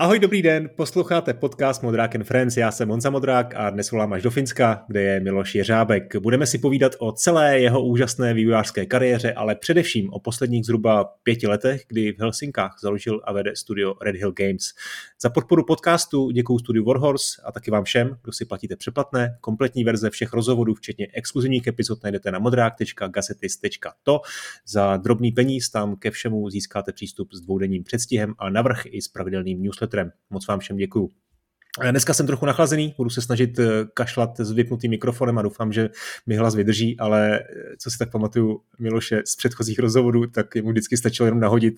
Ahoj, dobrý den, posloucháte podcast Modrák & Friends, já jsem Honza Modrák a dnes volám až do Finska, kde je Miloš Jeřábek. Budeme si povídat o celé jeho úžasné vývojářské kariéře, ale především o posledních zhruba 5 letech, kdy v Helsinkách založil a vede studio Red Hill Games. Za podporu podcastu děkuju studiu Warhorse a taky vám všem, kdo si platíte přeplatné. Kompletní verze všech rozhovorů, včetně exkluzivních epizod, najdete na modrak.gazetis.to. Za drobný peníz tam ke všemu získáte přístup s dvoudenním předstihem a navrch i s pravidelným newsletterem. Moc vám všem děkuju. Dneska jsem trochu nachlazený, budu se snažit kašlat s vypnutým mikrofonem a doufám, že mi hlas vydrží, ale co si tak pamatuju Miloše z předchozích rozhovorů, tak mu vždycky stačilo jenom nahodit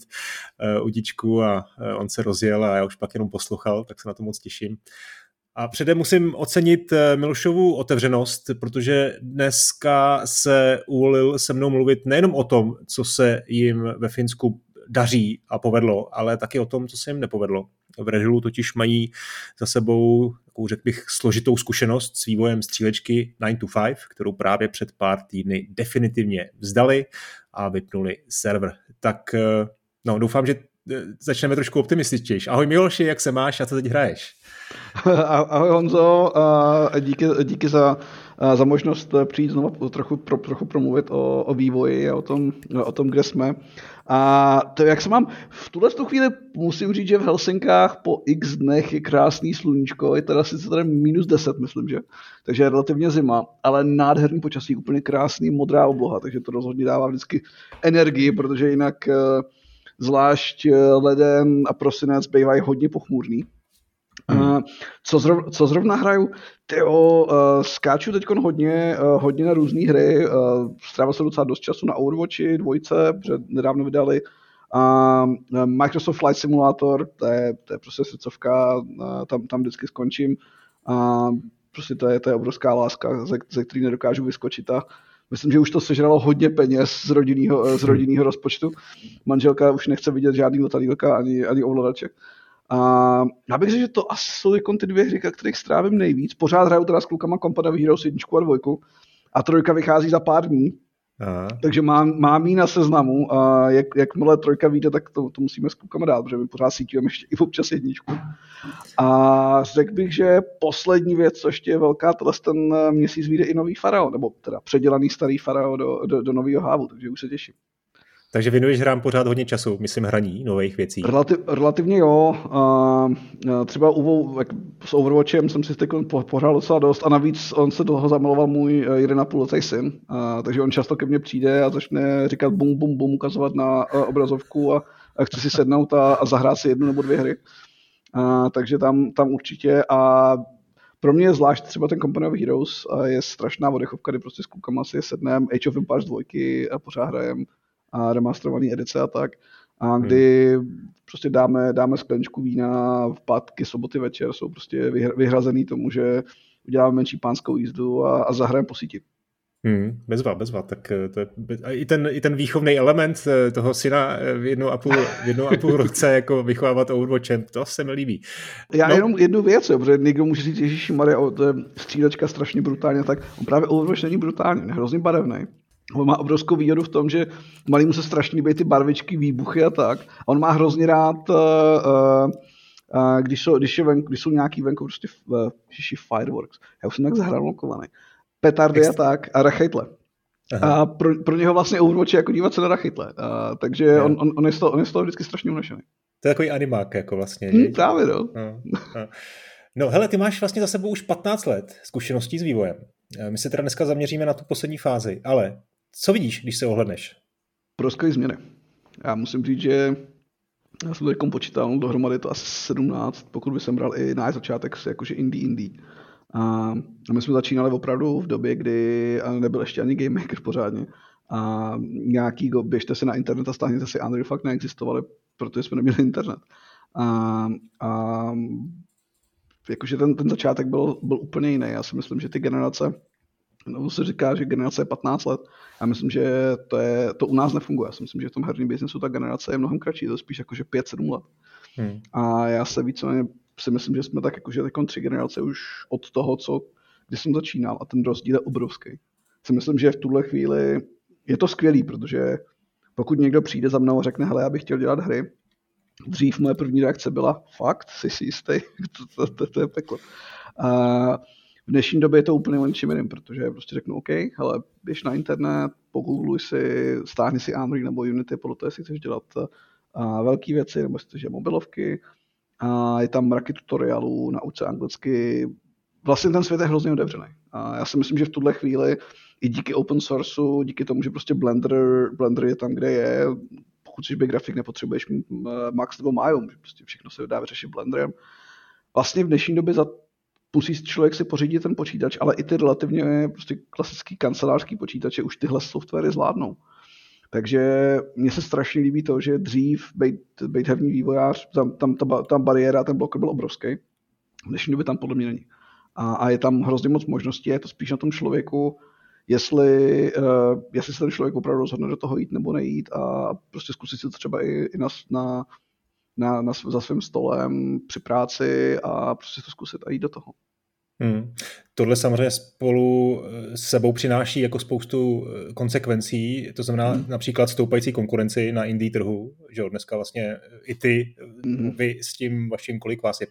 udičku a on se rozjel a já už pak jenom poslouchal, tak se na to moc těším. A předem musím ocenit Milošovu otevřenost, protože dneska se uvolil se mnou mluvit nejenom o tom, co se jim ve Finsku daří a povedlo, ale taky o tom, co se jim nepovedlo. V Red Hillu totiž mají za sebou takovou, řekl bych, složitou zkušenost s vývojem střílečky 9 to 5, kterou právě před pár týdny definitivně vzdali a vypnuli server. Tak no, doufám, že začneme trošku optimističtější. Ahoj Miloši, jak se máš a co teď hraješ? Ahoj Honzo, díky za možnost přijít znovu trochu promluvit o vývoji a o tom, kde jsme. A to, jak se mám, v tuhle chvíli musím říct, že v Helsinkách po x dnech je krásný sluníčko, je teda sice tady -10, myslím, že? Takže je relativně zima, ale nádherný počasí, úplně krásný, modrá obloha, takže to rozhodně dává vždycky energii, protože jinak zvlášť leden a prosinec bývají hodně pochmurný. Co zrovna hraju? Skáču teď hodně na různé hry, strávil jsem docela dost času na Overwatchi, 2, protože nedávno vydali Microsoft Flight Simulator, to je prostě srdcovka, tam vždycky skončím. Prostě to je obrovská láska, ze které nedokážu vyskočit a myslím, že už to sežralo hodně peněz z rodinného rozpočtu. Manželka už nechce vidět žádný letadílka ani ovladaček. A já bych řekl, že to asi jsou ty dvě hry, kterých strávím nejvíc. Pořád hraju teda s klukama Company of Heroes 1 a 2 a 3 vychází za pár dní. Aha. Takže mám ji na seznamu a jakmile 3 vyjde, tak to musíme s klukama dát, protože my pořád sítíme ještě i občas 1. A řekl bych, že poslední věc, co ještě je velká, ten měsíc vyjde i nový Farao, nebo teda předělaný starý Farao do nového hávu, takže už se těším. Takže věnuješ hrám pořád hodně času, myslím hraní nových věcí. Relativně jo. Třeba s Overwatchem jsem si teď pohrál docela dost a navíc on se toho zamiloval můj 1,5letý syn. Takže on často ke mně přijde a začne říkat bum, bum, bum, ukazovat na obrazovku a chce si sednout a zahrát si 1 nebo 2 hry. Takže tam určitě a pro mě zvlášť třeba ten Company of Heroes je strašná odechovka, kdy prostě s klukama si sednem, Age of Empires 2 a pořád hrajem a remasterovaný edice a tak, a kdy prostě dáme sklenčku vína v pátky, soboty večer, jsou prostě vyhrazený tomu, že uděláme menší pánskou jízdu a zahrajeme po síti. Bezva, tak to je, i ten výchovný element toho syna v jednou a půl roce jako vychovávat Overwatchem, to se mi líbí. Jenom jednu věc, jo, protože někdo může říct, ježišmarja, to je střílečka strašně brutálně, tak on právě Overwatch není brutální, je hrozně barevný. On má obrovskou výhodu v tom, že malýmu se strašně líbí ty barvičky, výbuchy a tak. A on má hrozně rád, když jsou nějaký venku prostě fireworks. Já už jsem tak zahranulkovaný. Petardy a tak a rachejtle. A pro něho vlastně Overwatch je jako dívat se na rachejtle. Takže on je z toho vždycky strašně unešený. To je takový animák jako vlastně. Právě no. No hele, ty máš vlastně za sebou už 15 let zkušeností s vývojem. My se teda dneska zaměříme na tu poslední fázi, ale co vidíš, když se ohledneš? Obrovské změny. Já musím říct, že já jsem to počítal, dohromady to asi 17, pokud by jsem bral i na začátek jakože indie. A my jsme začínali opravdu v době, kdy nebyl ještě ani game maker pořádně. A běžte si na internet a stáhněte si Android fakt neexistovaly, protože jsme neměli internet. A jakože ten začátek byl úplně jiný. Já si myslím, že ty generace, nebo se říká, že generace je 15 let. Já myslím, že to u nás nefunguje. Já si myslím, že v tom herním biznesu ta generace je mnohem kratší. To je spíš jakože 5-7 let. A já se víceméně si myslím, že jsme tak jakože takové 3 generace už od toho, kdy jsem začínal. A ten rozdíl je obrovský. Si myslím, že v tuhle chvíli je to skvělý, protože pokud někdo přijde za mnou a řekne, hele, já bych chtěl dělat hry, Dřív moje první reakce byla, fakt, jsi si jistý, to je peklo. A v dnešní době je to úplně o ničem jiném, protože prostě řeknu, OK, hele, běž na internet, pogoogluj si, stáhni si Android nebo Unity, podle toho, jestli chceš dělat velké věci, nebo jestli chceš mobilovky. A je tam mraky tutoriálů, nauč se anglicky. Vlastně ten svět je hrozně otevřený. A já si myslím, že v tuhle chvíli i díky open sourceu, díky tomu, že prostě Blender je tam, kde je, pokud jsi grafik, nepotřebuješ mít Max nebo Majum, prostě všechno se dá vyřešit Blenderem. Vlastně v dnešní době musí člověk si pořídit ten počítač, ale i ty relativně prostě klasický kancelářský počítače už tyhle softwary zvládnou. Takže mně se strašně líbí to, že dřív být herní vývojář, tam bariéra, ten blok byl obrovský. V dnešní době tam podle mě není. A je tam hrozně moc možností, je to spíš na tom člověku, jestli se ten člověk opravdu rozhodne do toho jít nebo nejít a prostě zkusit si to třeba i na za svým stolem při práci a prostě to zkusit a jít do toho. Tohle samozřejmě spolu s sebou přináší jako spoustu konsekvencí, to znamená například stoupající konkurenci na indie trhu, že dneska vlastně i ty, vy s tím vaším, kolik vás je,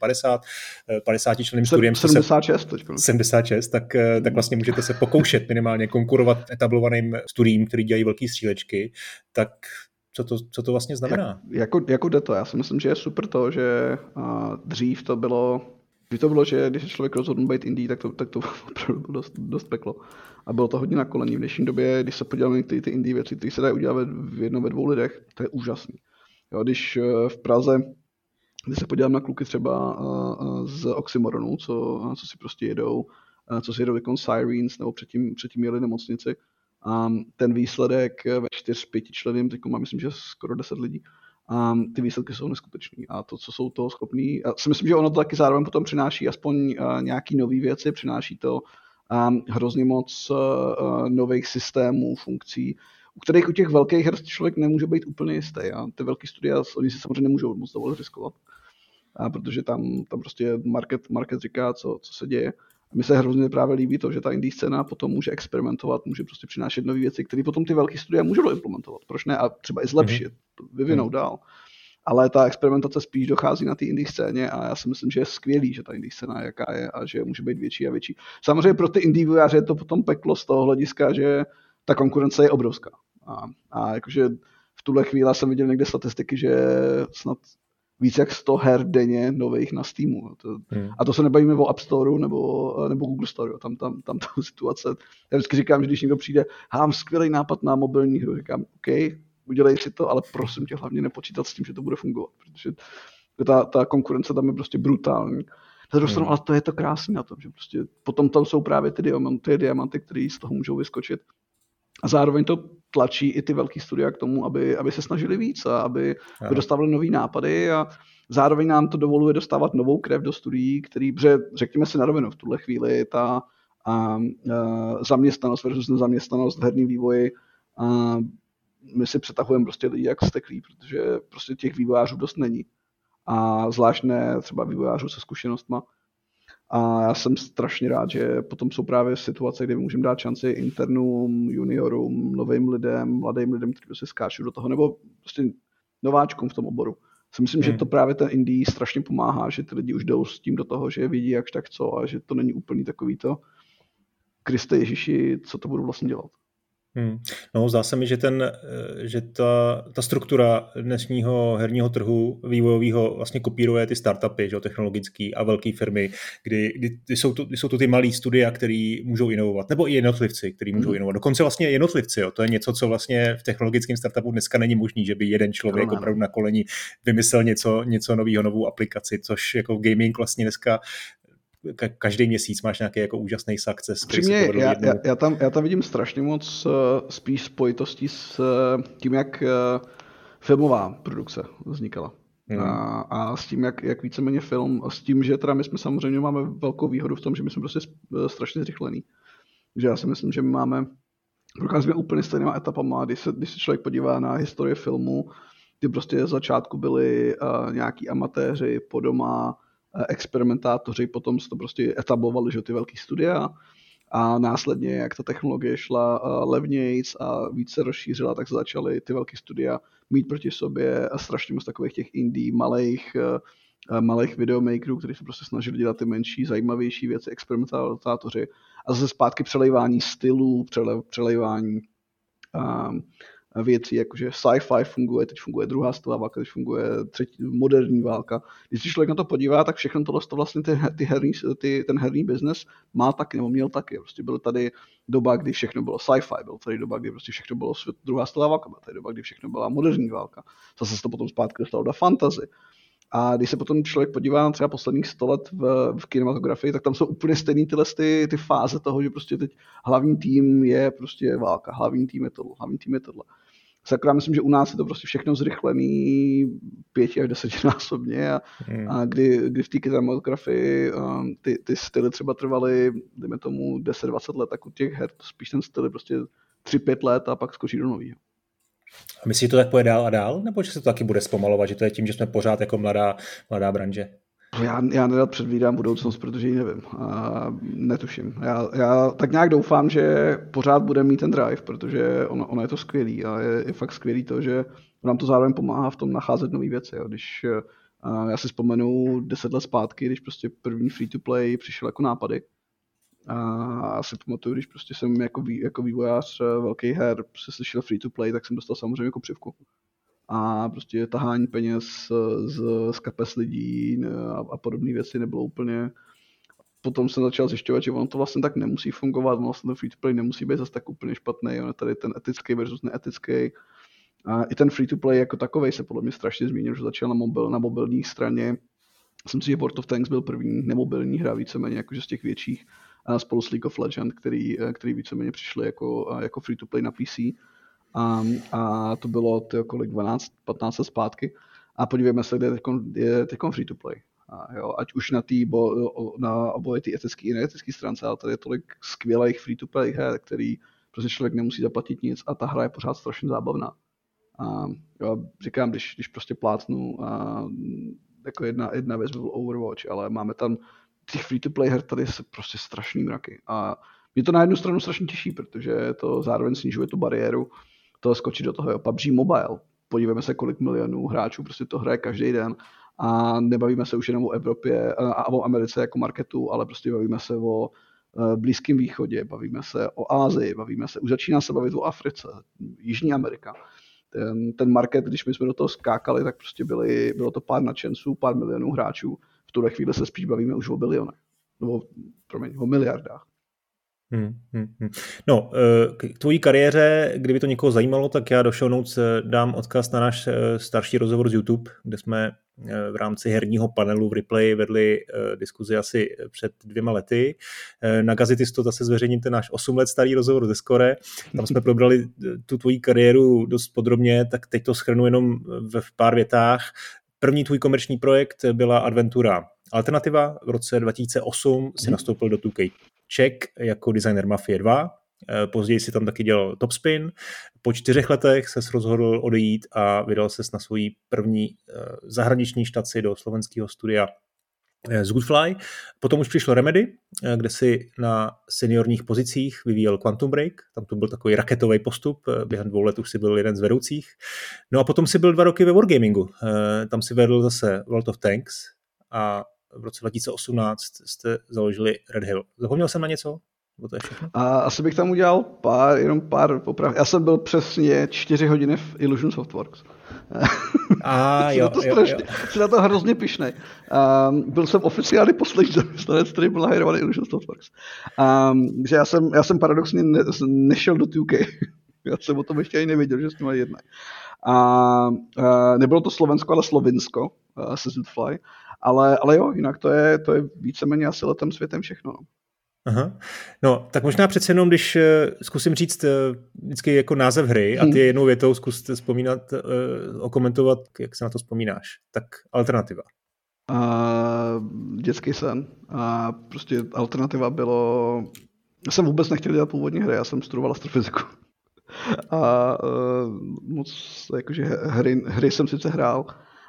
50 členným studiem, 76, tak vlastně můžete se pokoušet minimálně konkurovat etablovaným studiím, který dělají velký střílečky, tak co to vlastně znamená? Jako jde to, já si myslím, že je super to, že dřív to bylo. Když to bylo, že když se člověk rozhodl být indie, tak to opravdu bylo dost peklo. A bylo to hodně na kolení. V dnešní době, když se podíváme na ty indie věci, které se dají udělat v jednom, ve dvou lidech, to je úžasný. Jo, když v Praze, když se podívám na kluky třeba z Oxymoronu, co si prostě jedou, co si jedou jako Sirens, nebo předtím jeli Nemocnici, a ten výsledek ve 4-5 členům, teď mám, myslím, že skoro 10 lidí, a ty výsledky jsou neskutečný a to, co jsou toho schopný, a si myslím, že ono to taky zároveň potom přináší aspoň nějaký nový věci, přináší to hrozně moc nových systémů, funkcí, u kterých u těch velkých her člověk nemůže být úplně jistý a ty velké studia, oni si samozřejmě nemůžou moc dovolit riskovat, a protože tam prostě market říká, co se děje. A mi se hrozně právě líbí to, že ta indie scéna potom může experimentovat, může prostě přinášet nové věci, které potom ty velké studia můžou implementovat. Proč ne? A třeba i zlepšit, vyvinout dál. Ale ta experimentace spíš dochází na té indie scéně a já si myslím, že je skvělý, že ta indie scéna jaká je a že může být větší a větší. Samozřejmě pro ty indie vývojáře je to potom peklo z toho hlediska, že ta konkurence je obrovská. A jakože v tuhle chvíli jsem viděl někde statistiky, že snad víc jak 100 her denně nových na Steamu. A to se nebavíme o App Storeu nebo Google Storeu. Tam ta situace. Já vždycky říkám, že když někdo přijde, mám skvělý nápad na mobilní hru, říkám, OK, udělej si to, ale prosím tě hlavně nepočítat s tím, že to bude fungovat, protože ta konkurence tam je prostě brutální. Na druhou stranu, ale to je to krásné na tom, že prostě potom tam jsou právě ty diamanty, které z toho můžou vyskočit. A zároveň to tlačí i ty velké studia k tomu, aby se snažili víc a aby dostávali nový nápady a zároveň nám to dovoluje dostávat novou krev do studií, který, řekněme si na rovinu, v tuhle chvíli ta zaměstnanost versus nezaměstnanost v herním vývoji, my si přetahujeme prostě lidi jak steklí, protože prostě těch vývojářů dost není a zvlášť ne třeba vývojářů se zkušenostma. A já jsem strašně rád, že potom jsou právě situace, kde můžeme dát šanci internům, juniorům, novým lidem, mladým lidem, kteří se skáčou do toho, nebo prostě nováčkům v tom oboru. Já myslím, že to právě ten indie strašně pomáhá, že ty lidi už jdou s tím do toho, že vidí jakž tak co a že to není úplně takový to Kriste Ježíši, co to budu vlastně dělat. No, zdá se mi, že ta struktura dnešního herního trhu vývojového vlastně kopíruje ty startupy, že, technologické a velké firmy, kdy jsou to ty malé studia, které můžou inovovat, nebo i jednotlivci, kteří můžou inovovat. Dokonce vlastně jednotlivci, to je něco, co vlastně v technologickém startupu dneska není možný, že by jeden člověk opravdu na koleni vymyslel něco nového, novou aplikaci, což jako gaming vlastně dneska každý měsíc máš nějaký jako úžasný success. Přímě, já tam vidím strašně moc spíš spojitostí s tím, jak filmová produkce vznikala. A s tím, jak víceméně film, a s tím, že teda my jsme samozřejmě máme velkou výhodu v tom, že my jsme prostě strašně zrychlení. Že já si myslím, že my procházíme úplně stejnýma etapama, když se člověk podívá na historii filmu, kdy prostě z začátku byli nějaký amatéři po doma, experimentátoři, potom se to prostě etablovali, že ty velký studia a následně, jak ta technologie šla levnějc a více rozšířila, tak se začaly ty velké studia mít proti sobě a strašně moc takových těch indie, malých videomakerů, kteří se prostě snažili dělat ty menší, zajímavější věci, experimentátoři a zase zpátky přelejvání stylů, přelejvání věcí, jakože sci-fi funguje, teď funguje druhá světová válka, teď funguje třetí, moderní válka. Když se člověk na to podívá, tak všechno tohle vlastně ten herní biznes má taky, nebo měl taky. Prostě byla tady doba, kdy všechno bylo sci-fi, byla tady doba, kdy prostě všechno bylo druhá světová válka, byla tady doba, kdy všechno byla moderní válka. Zase se to potom zpátky dostalo do fantasy. A když se potom člověk podívá na třeba posledních 100 let v kinematografii, tak tam jsou úplně stejné ty fáze toho, že prostě teď hlavní tým je prostě válka, hlavní tým je tohle, hlavní tým je tohle. Akorát myslím, že u nás je to prostě všechno zrychlený 5 až 10násobně a kdy v té kinematografii ty styly třeba trvaly, dejme tomu 10-20 let, tak u těch her spíš ten styl je prostě 3-5 let a pak skočí do nového. A myslíš, že to tak půjde dál a dál? Nebo že se to taky bude zpomalovat, že to je tím, že jsme pořád jako mladá branže? Já nerad předvídám budoucnost, protože ji nevím. Netuším. Já tak nějak doufám, že pořád bude mít ten drive, protože ono je to skvělý a je fakt skvělý to, že nám to zároveň pomáhá v tom nacházet nové věci. Jo. Když já si vzpomenu 10 let zpátky, když prostě první free-to-play přišel jako nápady, a si pamatuju, když prostě jsem jako vývojář velkých her se slyšel free to play, tak jsem dostal samozřejmě kopřivku. A prostě tahání peněz z kapes lidí a podobné věci nebylo úplně. Potom jsem začal zjišťovat, že ono to vlastně tak nemusí fungovat, vlastně ten free to play nemusí být zase tak úplně špatný, on je tady ten etický versus neetický. A i ten free to play jako takovej se podle mě strašně změnil, že začal na mobilní straně. Myslím si, že World of Tanks byl první nemobilní hra víceméně jakože z těch větších spolu s League of Legends, který víceméně přišli jako free-to-play na PC. A to bylo kolik 12-15 let zpátky. A podívejme se, kde je teď free-to-play. Ať už na oboje ty etické i neetické stránce, ale tady je tolik skvělých free-to-play her, který prostě člověk nemusí zaplatit nic a ta hra je pořád strašně zábavná. Říkám, když prostě plácnu, jako jedna věc byl Overwatch, ale máme tam těch free-to-play her tady se prostě strašný mraky. A mě to na jednu stranu strašně těší, protože to zároveň snižuje tu bariéru, to skočit do toho. PUBG Mobile, podívejme se, kolik milionů hráčů prostě to hraje každý den a nebavíme se už jenom o Evropě a o Americe jako marketu, ale prostě bavíme se o Blízkém východě, bavíme se o Asii, už začíná se bavit o Africe, Jižní Amerika. Ten market, když my jsme do toho skákali, tak prostě bylo to pár nadšenců, pár milionů hráčů. V tuhle chvíli se spíš bavíme už o bilionech, nebo o miliardách. No, k tvojí kariéře, kdyby to někoho zajímalo, tak já do show notes dám odkaz na náš starší rozhovor z YouTube, kde jsme v rámci herního panelu v Replay vedli diskuzi asi před 2 lety. Na Gazetistu zase zveřejníte náš 8 let starý rozhovor ze Skore. Tam jsme probrali tu tvojí kariéru dost podrobně, tak teď to shrnu jenom v pár větách. První tvůj komerční projekt byla adventura Alternativa. V roce 2008 si nastoupil do 2K Czech jako designer Mafie 2. Později si tam taky dělal Topspin. Po 4 letech se rozhodl odejít a vydal se na svoji první zahraniční štaci do slovenského studia Zootfly. Potom už přišlo Remedy, kde si na seniorních pozicích vyvíjel Quantum Break. Tam to byl takový raketový postup. Během 2 let už si byl jeden z vedoucích. No a potom si byl 2 roky ve Wargamingu. Tam si vedl zase World of Tanks a v roce 2018 jste založili Red Hill. Zapomněl jsem na něco? A asi bych tam udělal jenom pár poprav. Já jsem byl přesně 4 hodiny v Illusion Softworks. Jsem na to hrozně pyšnej. Byl jsem oficiálně poslední zaměstnanec, který byl nahajrovaný Illusion Softworks. Takže já jsem paradoxně nešel do 2K. Já jsem o tom ještě ani nevěděl, že s nimi jednají. Nebylo to Slovensko, ale Slovinsko se Zootfly. Ale jo, jinak to je víceméně asi letem světem všechno. Aha. No, tak možná přece jenom, když zkusím říct vždycky jako název hry a ty jednou větou zkus vzpomínat, okomentovat, jak se na to vzpomínáš. Tak Alternativa. Dětský sen. Prostě Alternativa bylo... Já jsem vůbec nechtěl dělat původní hry, já jsem studoval astrofyziku. Hry jsem sice hrál,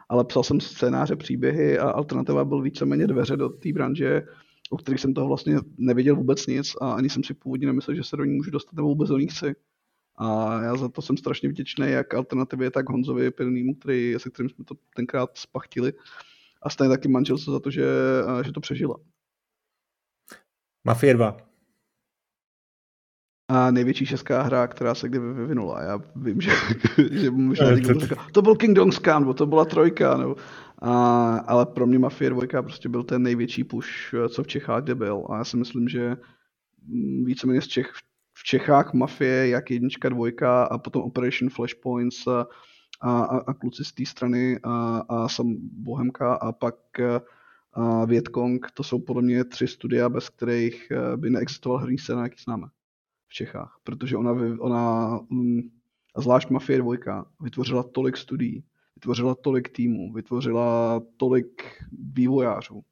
ale psal jsem scénáře, příběhy a Alternativa byl víceméně dveře do té branže, o kterých jsem toho vlastně nevěděl vůbec nic a ani jsem si původně nemyslel, že se do ní můžu dostat nebo vůbec do ní chci. A já za to jsem strašně vděčný jak Alternativě, tak Honzovi Pirnýmu, se kterým jsme to tenkrát spachtili. A stejně taky manželstvo za to, že to přežila. Mafia 2. A největší česká hra, která se kdy vyvinula. Já vím, že možná někdo říká, to byl King Kong Scan, bo to byla trojka. Nebo, ale pro mě Mafia 2 prostě byl ten největší push, co v Čechách kde byl. A já si myslím, že víceméně v Čechách Mafie, jak 1, 2 a potom Operation Flashpoints a kluci z té strany a sam Bohemka a pak Vietcong, to jsou podle mě 3 studia, bez kterých by neexistoval herní scéna, jaký známe v Čechách, protože ona zvlášť Mafie 2 vytvořila tolik studií, vytvořila tolik týmů, vytvořila tolik vývojářů.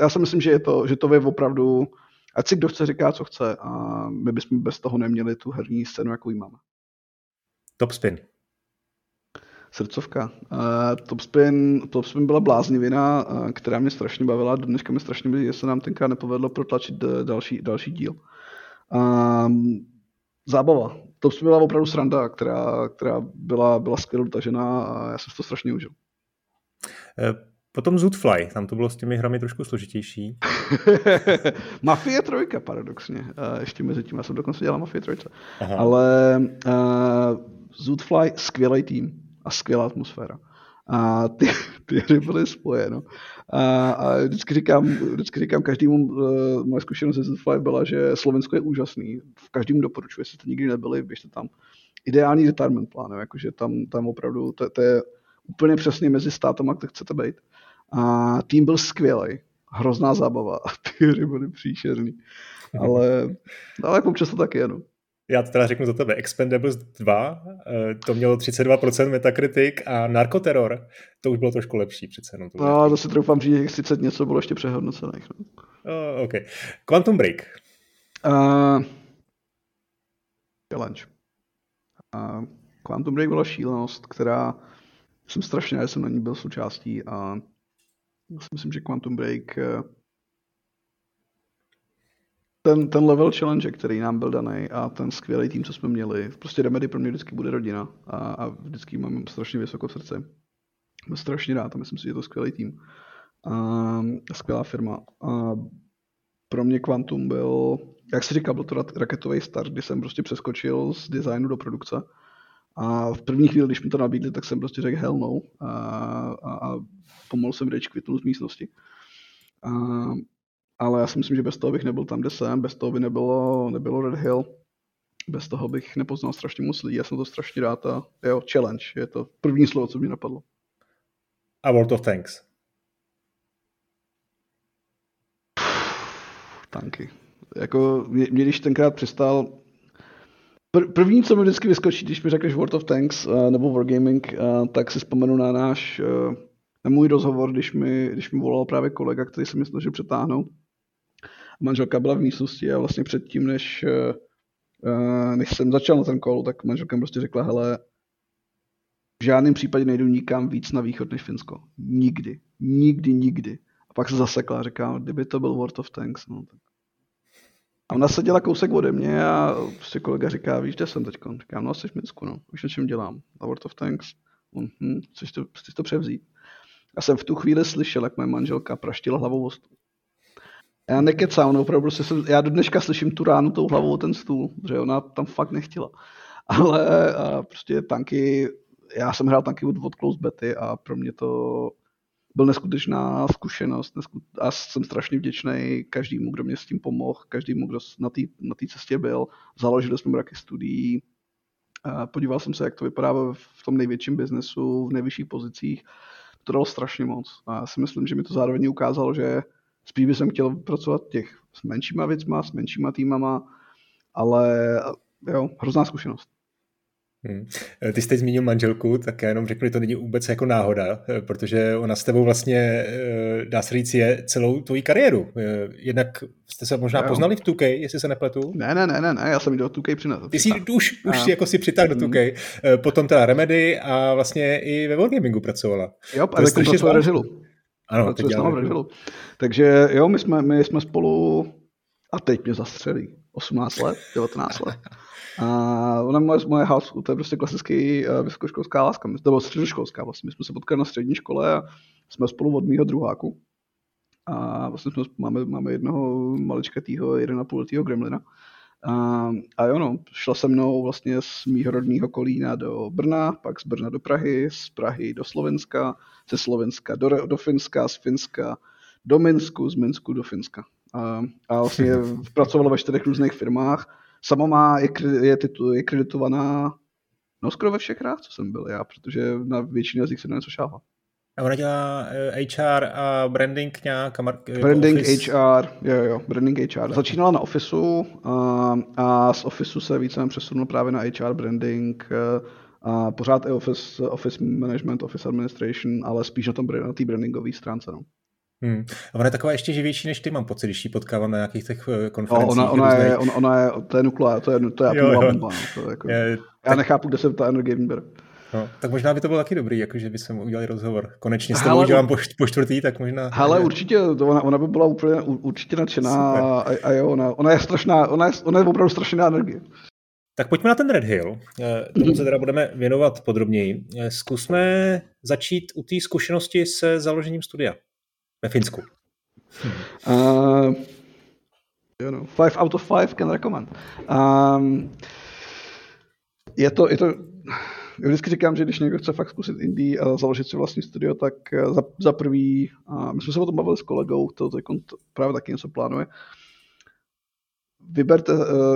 Já si myslím, že to je opravdu, ať si kdo chce říká, co chce, a my bychom bez toho neměli tu herní scénu, jakou ji máme. Topspin. Srdcovka. Topspin byla bláznivina, která mě strašně bavila. Dneska mě strašně bavila, jestli nám tenkrát nepovedlo protlačit další díl. Zábava. Topspin byla opravdu sranda, která byla skvěle dotažená a já jsem to strašně užil. Potom Zootfly, tam to bylo s těmi hrami trošku složitější. Mafie 3, paradoxně. Ještě mezi tím, já jsem dokonce dělal Mafie 3. Aha. Ale Zootfly, skvělý tým a skvělá atmosféra. A ty hry byly spojeno. A vždycky říkám každému, moje zkušenost ze Zootfly byla, že Slovensko je úžasný. V každému doporučuji, jestli to nikdy nebyli, běžte tam. Ideální retirement plán, jakože tam opravdu, to je úplně přesně mezi státama, kde chcete být. A tým byl skvělý, hrozná zábava a ty hry byly příšerný. Ale občas to taky jenom. Já to teda řeknu za tebe, Expendables 2, to mělo 32% Metacritic a Narcoterror, to už bylo trošku lepší přece. No, to si troufám říct, že 30 něco bylo ještě přehodnocených. No. OK. Quantum Break. Challenge. Quantum Break byla šílenost, která jsem strašně rád, že jsem na ní byl součástí a myslím, že Quantum Break, ten level challenge, který nám byl daný a ten skvělý tým, co jsme měli, prostě Remedy pro mě vždycky bude rodina a vždycky mám strašně vysoko v srdci. Jsem strašně rád a myslím si, že je to skvělý tým a skvělá firma. A pro mě Quantum byl, jak jsi říkal, byl to raketový start, kdy jsem prostě přeskočil z designu do produkce. A v první chvíli, když mi to nabídli, tak jsem prostě řekl hell no a pomalu jsem reč kvitnul z místnosti. Ale já si myslím, že bez toho bych nebyl tam, kde jsem, bez toho by nebylo Red Hill, bez toho bych nepoznal strašně moc lidí, já jsem to strašně rád a jo, challenge, je to první slovo, co mi napadlo. A World of Tanks? Tanky. Jako mě když tenkrát přistál, první, co mi vždycky vyskočí, když mi řekneš World of Tanks nebo Wargaming, tak si vzpomenu na můj rozhovor, když mi volal právě kolega, který se mě snažil přetáhnout. Manželka byla v místnosti a vlastně předtím, než jsem začal na ten call, tak manželka prostě řekla, hele, v žádném případě nejdu nikam víc na východ než Finsko. Nikdy. Nikdy, nikdy. A pak se zasekla a říkám, kdyby to byl World of Tanks, no tak. A ona seděla kousek ode mě a prostě kolega říká, víš, kde jsem teďko? Říkám, no jsi v Minsku, no, víš, na čem dělám. A World of Tanks, chceš to převzít. Já jsem v tu chvíli slyšel, jak moje manželka praštila hlavou o stůl. Já nekecám, no, opravdu, já do dneška slyším tu ránu tou hlavou o ten stůl, že ona tam fakt nechtěla. Ale prostě tanky, já jsem hrál tanky od close bety a pro mě to byl neskutečná zkušenost a jsem strašně vděčný každému, kdo mě s tím pomohl, každému, kdo na té cestě byl. Založili jsme mraky studií, podíval jsem se, jak to vypadá v tom největším biznesu, v nejvyšších pozicích. To dalo strašně moc a já si myslím, že mi to zároveň ukázalo, že spíš bych chtěl pracovat s menšíma věcma, s menšíma týmama, ale jo, hrozná zkušenost. Ty jste zmínil manželku, tak já jenom řeknu, že to není vůbec jako náhoda, protože ona s tebou vlastně, dá se říct, je celou tvojí kariéru. Jednak jste se možná poznali v 2K, jestli se nepletu. Ne, já jsem ji do 2K přinesl. Ty jsi už jako si přitáhl do 2K. Potom teda Remedy a vlastně i ve Wargamingu pracovala. Jo, ale jako pracovala Red Hillu. Ano, teď dělám. Takže jo, my jsme spolu, a teď mě zastřelí, 18 let, 19 let. A ona moje house, to je prostě klasický vysokoškolská láska, nebo středoškolská vlastně. My jsme se potkali na střední škole a jsme spolu od mýho druháku. A vlastně máme jednoho maličkatýho, 1,5letýho gremlina. A jo, no, šla se mnou vlastně z mýho rodného Kolína do Brna, pak z Brna do Prahy, z Prahy do Slovenska, ze Slovenska do Finska, z Finska do Minsku, z Minsku do Finska. A vlastně pracovala ve 4 různých firmách. Sama je kreditovaná, no, skoro ve všech rád, co jsem byl já, protože na většině z nich se něco šáhla. A ona dělá HR a branding nějak? Branding, office. HR, jo, branding HR. Začínala na Officeu a z Officeu se víceméně přesunul právě na HR branding a pořád i office management, office administration, ale spíš na té brandingové stránce. No. A ona je taková ještě živější než ty, mám pocit, když ji potkávám na nějakých těch konferencích. No, ona je, to je nukleár, to je atomová bomba. Jako, já nechápu, kde se ta energie vybere. No, tak možná by to bylo taky dobrý, jakože bychom udělali rozhovor. Konečně s tebou udělám po 4. tak možná... Hele, určitě, ona by byla úplně určitě nadšená a jo, ona je strašná, ona je opravdu strašná energie. Tak pojďme na ten Red Hill, tomu se teda budeme věnovat podrobněji. Zkusme začít u té zkušenosti se založením studia ve Finsku. You know, 5 out of 5 can recommend. Je to Já vždycky říkám, že když někdo chce fakt zkusit indie a založit si vlastní studio, tak za prvý, my jsme se o tom bavili s kolegou, to právě taky něco plánuje,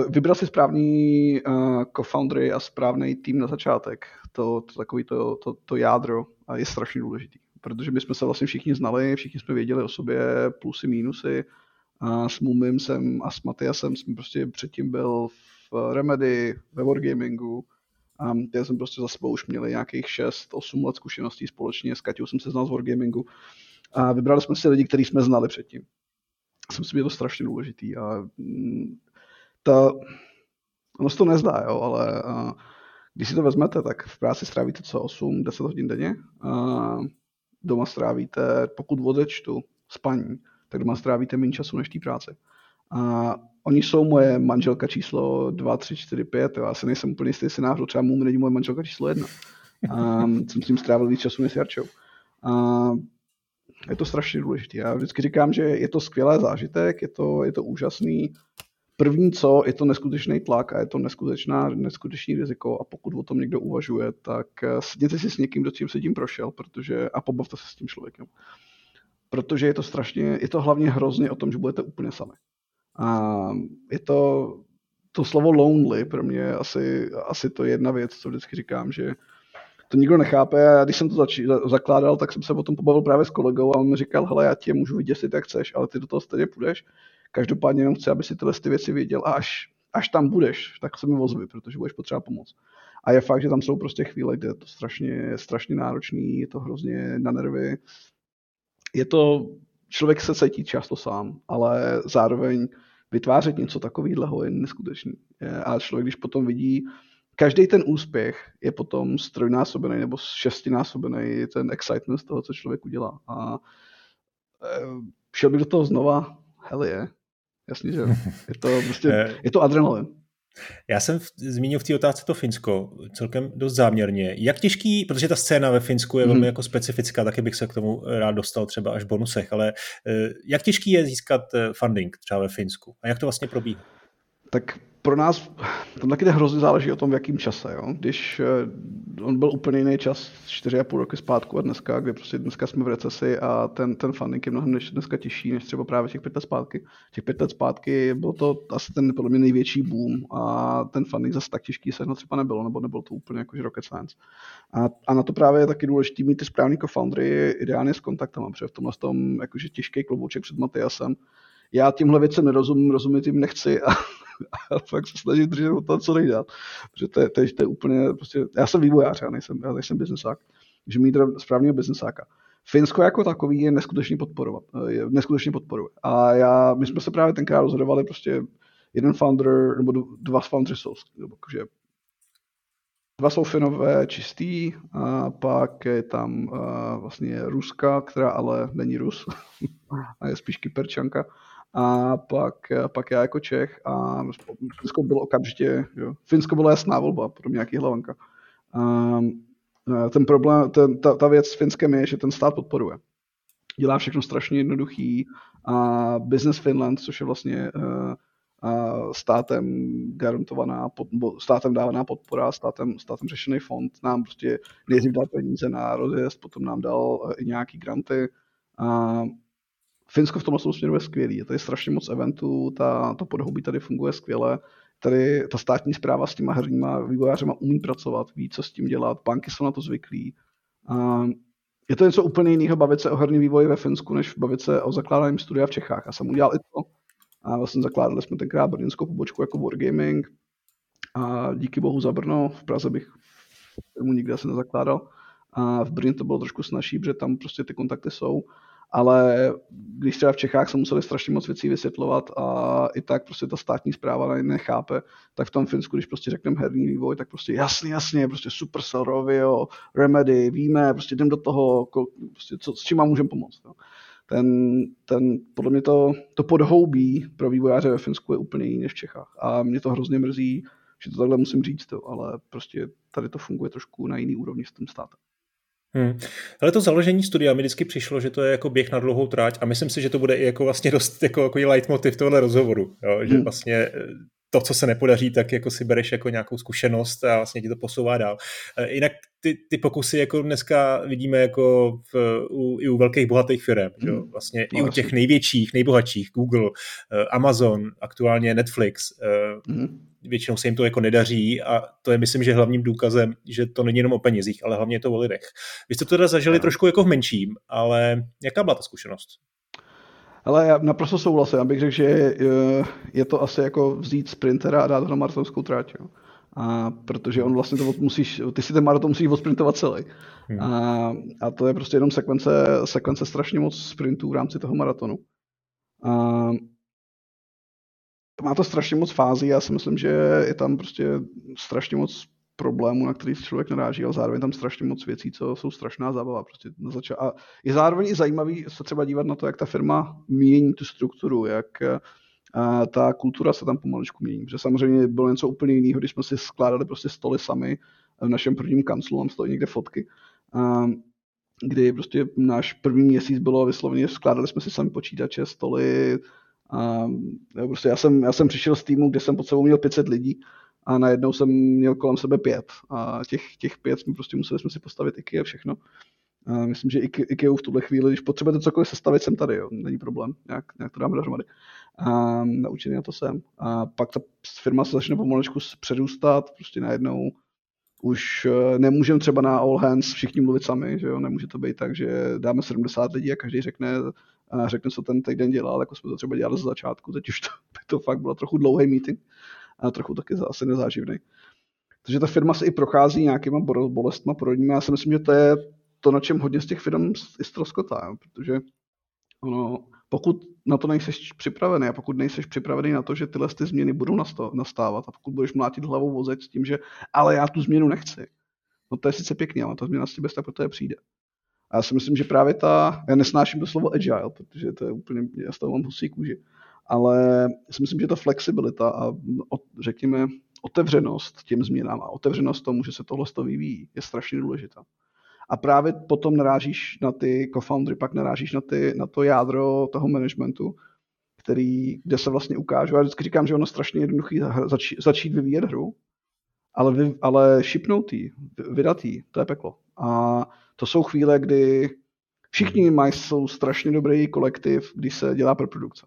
vybrat si správný co-foundery a správný tým na začátek, to jádro je strašně důležitý, protože my jsme se vlastně všichni znali, všichni jsme věděli o sobě plusy, mínusy, s Mumim jsem a s Matiasem jsem prostě předtím byl v Remedy, ve Wargamingu. Teď jsem prostě za sebou už měli nějakých 6-8 let zkušeností společně, s Katiou jsem se znal z Wargamingu a vybrali jsme si lidi, který jsme znali předtím. Jsem si, je to strašně důležitý a ono se to nezdá, jo, ale když si to vezmete, tak v práci strávíte co 8-10 hodin denně, doma strávíte, pokud odečtu spaní, tak doma strávíte méně času než v té práci. Oni jsou moje manželka číslo 2, 3, 4, 5, jo. Já se nejsem úplně jistý scénář, třeba Mum není moje manželka číslo 1. Jsem s tím strávil víc času než s Jarčou. Je to strašně důležité. Já vždycky říkám, že je to skvělý zážitek, je to úžasný. První co, je to neskutečný tlak a je to neskutečný riziko a pokud o tom někdo uvažuje, tak sedněte si s někým, do čím se tím prošel, a pobavte se s tím člověkem. Protože je to hlavně hrozně o tom, že budete úplně sami. A je to slovo lonely pro mě asi to je jedna věc, co vždycky říkám, že to nikdo nechápe. A když jsem to zakládal, tak jsem se o tom pobavil právě s kolegou a on mi říkal, hele, já tě můžu vyděsit, jak chceš, ale ty do toho stejně půjdeš. Každopádně jenom chci, aby si tyhle věci věděl a až tam budeš, tak se mi ozvi, protože budeš potřeba pomoc. A je fakt, že tam jsou prostě chvíle, kde je to strašně náročný, je to hrozně na nervy. Člověk se cítí často sám, ale zároveň vytvářet něco takového je neskutečný. A člověk, když potom vidí, každý ten úspěch je potom 3násobený nebo 6násobený ten excitement z toho, co člověk udělá. A šel bych do toho znova, hell yeah. Jasně, že je to adrenalin. Já jsem zmínil v té otázce to Finsko celkem dost záměrně. Jak těžký, protože ta scéna ve Finsku je velmi jako specifická, taky bych se k tomu rád dostal třeba až v bonusech, ale jak těžký je získat funding třeba ve Finsku a jak to vlastně probíhá? Tak pro nás tam taky hrozně záleží o tom, v jakým čase. Jo? Když on byl úplně jiný čas 4,5 roky zpátku a dneska, kde prostě dneska jsme v recesi a ten funding je mnohem dneska těžší než třeba právě těch 5 let zpátky. Těch 5 let zpátky byl to asi ten podle mě největší boom a ten funding zase tak těžký se třeba nebylo, nebo nebylo to úplně jakože rocket science. A na to právě je taky důležitý mít ty správný co-foundery ideálně s kontaktama, protože v tomhle tom jakože těžký klobouček před Matiasem. Já tímhle věcem nerozumím tím nechci a fakt se snažím držet o toho, co nejde. Protože to je úplně prostě, já jsem vývojář, já nejsem biznesák, že mít správného biznesáka. Finsko jako takový je neskutečně podporuje. A my jsme se právě tenkrát rozhodovali prostě jeden founder, nebo dva founders, Dva jsou Finové čistý, a pak je tam vlastně Ruska, která ale není Rus, a je spíš Kyperčanka. A pak já jako Čech a Finsko bylo okamžitě, jo. Finsko byla jasná volba, pro mě nějaký hlavanka. Ten problém, ta věc s Finskem je, že ten stát podporuje. Dělá všechno strašně jednoduchý a Business Finland, což je vlastně státem garantovaná, státem dávaná podpora, státem řešený fond, nám prostě nejdřív dal peníze na rozjezd, potom nám dal i nějaký granty. Finsko v tomhle směru je skvělý, je tady strašně moc eventů, to podhoubí tady funguje skvěle, tady ta státní správa s těma herníma vývojářema umí pracovat, ví, co s tím dělat, banky jsou na to zvyklí. Je to něco úplně jiného bavit se o herní vývoji ve Finsku, než bavit se o zakládání studia v Čechách. Já jsem udělal i to. A vlastně zakládali jsme tenkrát brněnskou pobočku jako Wargaming. A díky bohu za Brno, v Praze bych mu nikdy asi nezakládal. A v Brně to bylo trošku snazší, protože tam prostě ty kontakty jsou. Ale když třeba v Čechách se museli strašně moc věcí vysvětlovat a i tak prostě ta státní správa nechápe, tak v tom Finsku, když prostě řekneme herní vývoj, tak prostě jasně, prostě Supercell, Rovio, Remedy, víme, prostě jdem do toho, prostě s čím můžeme pomoct. No. Podle mě to podhoubí pro vývojáře ve Finsku je úplně jiný než v Čechách. A mě to hrozně mrzí, že to takhle musím říct, ale prostě tady to funguje trošku na jiný úrovni s tím státem. Ale to založení studia mi vždycky přišlo, že to je jako běh na dlouhou trať a myslím si, že to bude i jako vlastně dost jako leitmotiv tohle rozhovoru, jo? Že vlastně to, co se nepodaří, tak jako si bereš jako nějakou zkušenost a vlastně ti to posouvá dál. Jinak ty pokusy jako dneska vidíme jako i u velkých bohatých firem, jo? Vlastně i u těch největších, nejbohatších, Google, Amazon, aktuálně Netflix, většinou se jim to jako nedaří a to je, myslím, že hlavním důkazem, že to není jenom o penězích, ale hlavně je to o lidech. Vy jste to teda zažili trošku jako v menším, ale jaká byla ta zkušenost? Ale já naprosto souhlasím, abych řekl, že je to asi jako vzít sprintera a dát ho na maratonskou tráť, jo. A protože on vlastně ty si ten maraton musíš odsprintovat celý. A to je prostě jenom sekvence strašně moc sprintů v rámci toho maratonu. Má to strašně moc fází, já si myslím, že je tam prostě strašně moc problémů, na který člověk naráží, ale zároveň tam strašně moc věcí, co jsou strašná zábava. Prostě a je zároveň i zajímavý se třeba dívat na to, jak ta firma mění tu strukturu, jak ta kultura se tam pomaličku mění. Protože samozřejmě bylo něco úplně jiného, když jsme si skládali prostě stoly sami v našem prvním kanclu, tam stojí někde fotky, kdy prostě náš první měsíc bylo vysloveně, skládali jsme si sami počítače, stoly. Prostě já jsem přišel z týmu, kde jsem pod sebou měl 500 lidí a najednou jsem měl kolem sebe 5 a těch 5 jsme prostě museli si postavit IKEA všechno. Myslím, že IKEA v tuhle chvíli, když potřebujete cokoliv sestavit, jsem tady, jo, není problém, nějak to dáme dohromady. Naučený na to jsem. A pak ta firma se začne pomalečku předůstat, prostě najednou už nemůžeme třeba na all hands všichni mluvit sami, že jo, nemůže to být tak, že dáme 70 lidí a každý řekne, co ten týden dělal, jako jsme to třeba dělali ze začátku, teď už to fakt bylo trochu dlouhý meeting a trochu taky asi nezáživný. Takže ta firma se i prochází nějakýma bolestma porodníma, já si myslím, že to je to, na čem hodně z těch firm ztroskotá, protože ono, pokud na to nejseš připravený a pokud nejseš připravený na to, že tyhle ty změny budou nastávat a pokud budeš mlátit hlavou vozec s tím, že ale já tu změnu nechci, no to je sice pěkný, ale ta změna s tím bez tak pro to přijde. A já si myslím, že právě já nesnáším to slovo agile, protože to je úplně, já z toho mám husí kůži, ale já si myslím, že ta flexibilita a řekněme otevřenost těm změnám a otevřenost tomu, že se tohle vyvíjí, je strašně důležitá. A právě potom narážíš na ty co-foundry, pak narážíš na to jádro toho managementu, kde se vlastně ukážu. Já vždycky říkám, že ono strašně jednoduchý začít vyvíjet hru, ale shipnout ji, vydat ji, to je peklo. A to jsou chvíle, kdy všichni jsou strašně dobrý kolektiv, když se dělá preprodukce.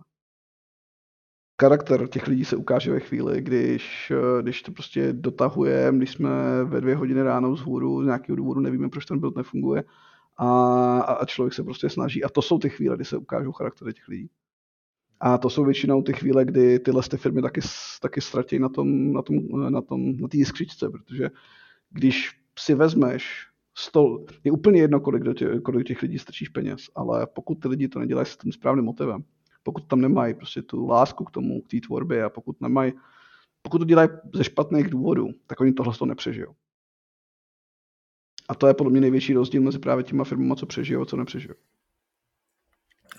Charakter těch lidí se ukáže ve chvíli, když to prostě dotahujeme, když jsme ve 2 hodiny ráno vzhůru, z nějakého důvodu nevíme, proč ten build nefunguje a člověk se prostě snaží. A to jsou ty chvíle, kdy se ukážou charaktery těch lidí. A to jsou většinou ty chvíle, kdy tyhle firmy taky ztratí na té skříčce, protože když si vezmeš stol, je úplně jedno, kolik těch lidí strčíš peněz, ale pokud ty lidi to nedělají s tím správným motivem, pokud tam nemají prostě tu lásku k té tvorbě a pokud to dělají ze špatných důvodů, tak oni tohle nepřežijou. A to je podle mě největší rozdíl mezi právě těma firmama, co přežijou a co nepřežijou.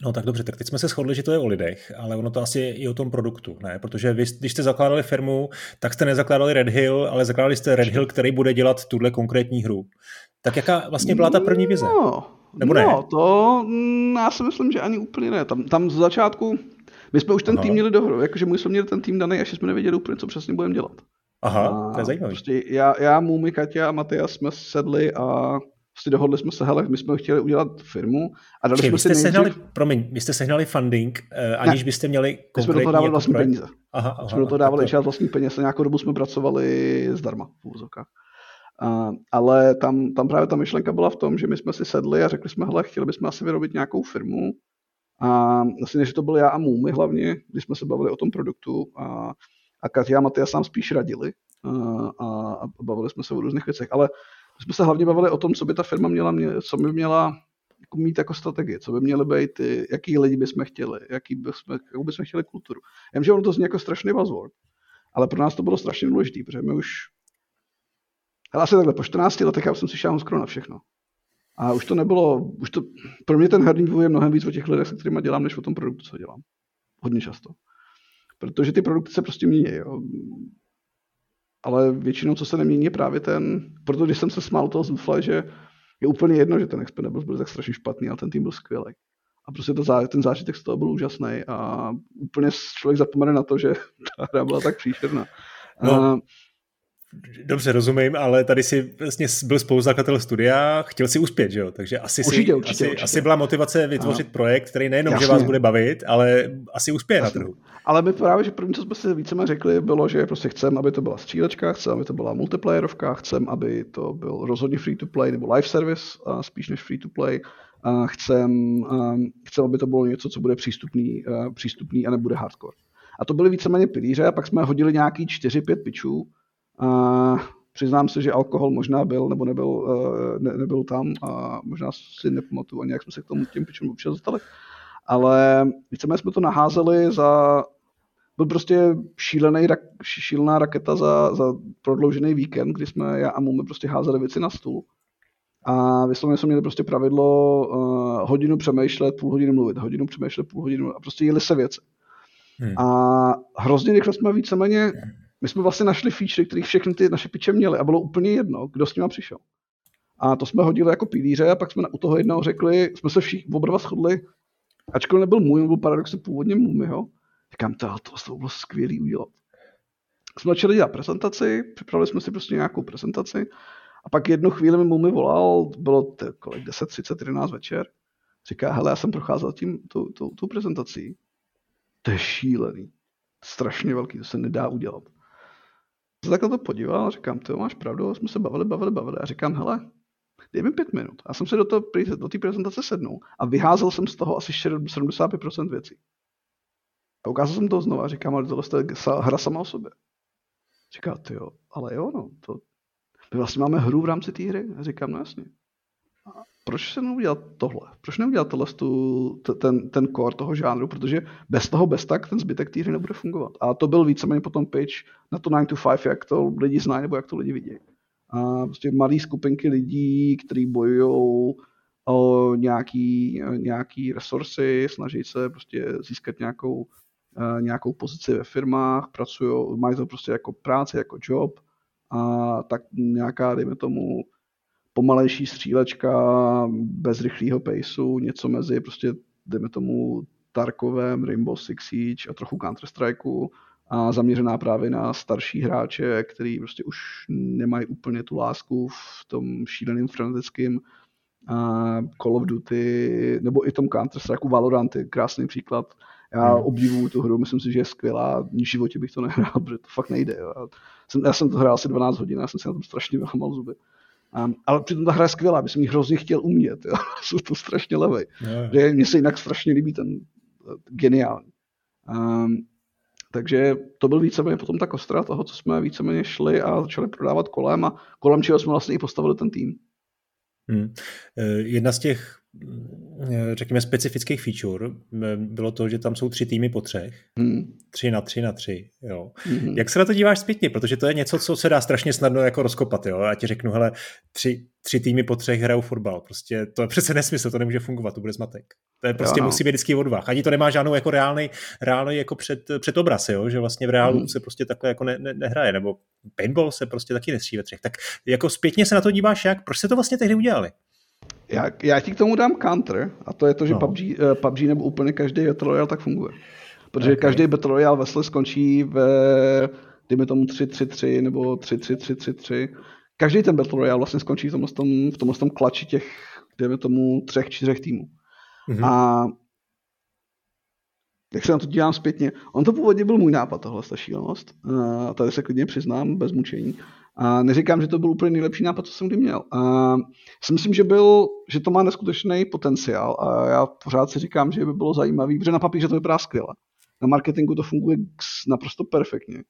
No tak dobře, tak teď jsme se shodli, že to je o lidech, ale ono to asi je i o tom produktu, ne? Protože vy, když jste zakládali firmu, tak jste nezakládali Red Hill, ale zakládali jste Red Hill, který bude dělat tuhle konkrétní hru. Tak jaká vlastně byla ta první vize? Já si myslím, že ani úplně ne. Tam z začátku, my jsme už ten tým měli dohromady, jakože my jsme měli ten tým daný, až jsme nevěděli úplně, co přesně budeme dělat. Aha, to je zajímavé. Prostě já Mumi, Katia a Matias jsme sedli a prostě dohodli jsme se, hele, my jsme chtěli udělat firmu a dali jsme si nejdřív... vy jste sehnali funding, aniž byste měli konkrétní... My jsme do toho dávali vlastní peníze. My jsme do toho dávali část vlastní peněz a nějakou dobu jsme pracovali zdarma v úvozovkách. Ale tam právě ta myšlenka byla v tom, že my jsme si sedli a řekli jsme, hele, chtěli bychom asi vyrobit nějakou firmu. A asi než to byl já a Mumi hlavně, když jsme se bavili o tom produktu a Katia a Matyáš nám spíš radili a bavili jsme se o různých věcech, ale jsme se hlavně bavili o tom, co by ta firma měla, co by měla jako mít jako strategie, co by měly být, jaký lidi bychom chtěli, jakou bychom chtěli kulturu. Já vím, že ono to zní jako strašný buzzword, ale pro nás to bylo strašně důležité, protože my už, hele, asi takhle, po 14 letech já jsem si šáhnul skoro na všechno. A už to nebylo, pro mě ten herní vývoj je mnohem víc o těch lidech, se kterýma dělám, než o tom produktu, co dělám. Hodně často. Protože ty produkty se prostě mění, jo. Ale většinou, co se nemění, je právě ten... Proto když jsem se smál toho Zootfly, že je úplně jedno, že ten Expendables byl tak strašně špatný, ale ten tým byl skvělý. A prostě ten zážitek z toho byl úžasný a úplně člověk zapomene na to, že ta hra byla tak příšerná. Dobře, rozumím, ale tady jsi vlastně byl spoluzakladatel studia, chtěl si uspět, že jo? Takže asi byla motivace vytvořit projekt, který nejenom, že vás bude bavit, ale asi uspěje na trhu. Ale my právě, že první, co jsme si víceméně řekli, bylo, že prostě chcem, aby to byla střílečka, chcem, aby to byla multiplayerovka, chcem, aby to byl rozhodně free-to-play nebo live service, spíš než free-to-play. Chcem, aby to bylo něco, co bude přístupný a nebude hardcore. A to byly víceméně pilíře a pak jsme hodili nějaký 4-5 pitchů. A přiznám se, že alkohol možná byl nebo nebyl tam a možná si nepamatuju ani, jak jsme se k tomu těm pičům občas dostali. Ale víceméně jsme to naházeli byl prostě šílená raketa za prodloužený víkend, kdy jsme já a Mumy prostě házeli věci na stůl. A vysloveně jsme měli prostě pravidlo hodinu přemýšlet, půl hodinu mluvit, hodinu přemýšlet, půl hodinu a prostě jeli se věci. A hrozně rychle jsme víceméně... My jsme vlastně našli feature, kterých všechny ty naše piče měly a bylo úplně jedno, kdo s nima přišel. A to jsme hodili jako pilíře a pak jsme u toho jednoho řekli, jsme se všichni oba dva shodli, ačkoliv nebyl můj, on byl paradoxně původně Mumiho, říkám, to bylo skvělý udělat. Jsme začali dělat prezentaci, připravili jsme si prostě nějakou prezentaci a pak jednu chvíli mi Mumi volal, bylo to kolik 10:30, 11 večer, říká, hele, já jsem procházel tím tu prezentací. To je šílený, strašně velký, to se nedá udělat. Takhle to podíval a říkám, ty máš pravdu, jsme se bavili a říkám, hele, dej mi 5 minut. A jsem se do té prezentace sednul a vyházel jsem z toho asi 75% věcí. A ukázal jsem to znovu a říkám, ale tohle je hra sama o sobě. Říká, my vlastně máme hru v rámci té hry. A říkám, no jasně. A proč se neudělat tohle? Proč neudělat ten core toho žánru? Protože bez tak ten zbytek té hry nebude fungovat. A to byl víceméně potom pitch na to 9 to 5, jak to lidi znají nebo jak to lidi vidí. A prostě malé skupinky lidí, kteří bojují o nějaký resursy, snaží se prostě získat nějakou pozici ve firmách, pracují, mají to prostě jako práci, jako job a tak nějaká, dejme tomu, pomalejší střílečka, bez rychlého paceu, něco mezi prostě, dejme tomu, Tarkovem, Rainbow Six Siege a trochu Counter-Strikeu a zaměřená právě na starší hráče, který prostě už nemají úplně tu lásku v tom šíleným frenetickém Call of Duty, nebo i tom Counter-Strikeu, Valorant je krásný příklad. Já obdivuju tu hru, myslím si, že je skvělá, v životě bych to nehrál, protože to fakt nejde. Já jsem to hrál asi 12 hodin, já jsem si na tom strašně vylámal zuby. Ale přitom ta hra je skvělá, bych jsem ji hrozně chtěl umět, jo. Jsou to strašně levej. Yeah. Mně se jinak strašně líbí ten geniální. Takže to byl víceméně potom ta kostra toho, co jsme víceméně šli a začali prodávat kolem a kolem čeho jsme vlastně i postavili ten tým. Jedna z těch řekněme, specifických feature bylo to, že tam jsou 3 týmy po 3. 3 na 3 na 3, jo. Hmm. Jak se na to díváš zpětně? Protože to je něco, co se dá strašně snadno jako rozkopat, jo. Já ti řeknu, hele, 3 týmy po 3 hrajou fotbal. Prostě to je přece nesmysl, to nemůže fungovat, to bude zmatek. To je prostě musí být vždycky odvah. Ani to nemá žádnou jako reálný jako předobraz, jo, že vlastně v reálu se prostě takhle jako nehraje, nebo paintball se prostě taky nestřílí ve 3. Tak jako zpětně se na to díváš jak? Proč se to vlastně tehdy udělali? Já ti k tomu dám counter, a to je to, že PUBG nebo úplně každý Battle Royale tak funguje. Protože každý Battle Royale vesle skončí ve, dejme tomu 3-3-3 nebo 3-3-3-3-3. Každý ten Battle Royale vlastně skončí v tomhle tom klači těch, dejme tomu, 3-4 týmů. Mm-hmm. A jak se na to dívám zpětně, on to původně byl můj nápad, tohle ta šílenost. A tady se klidně přiznám, bez mučení. A neříkám, že to byl úplně nejlepší nápad, co jsem kdy měl. A si myslím, že to má neskutečný potenciál a já pořád si říkám, že by bylo zajímavý, protože na papíře to vypadá skvěle. Na marketingu to funguje naprosto perfektně.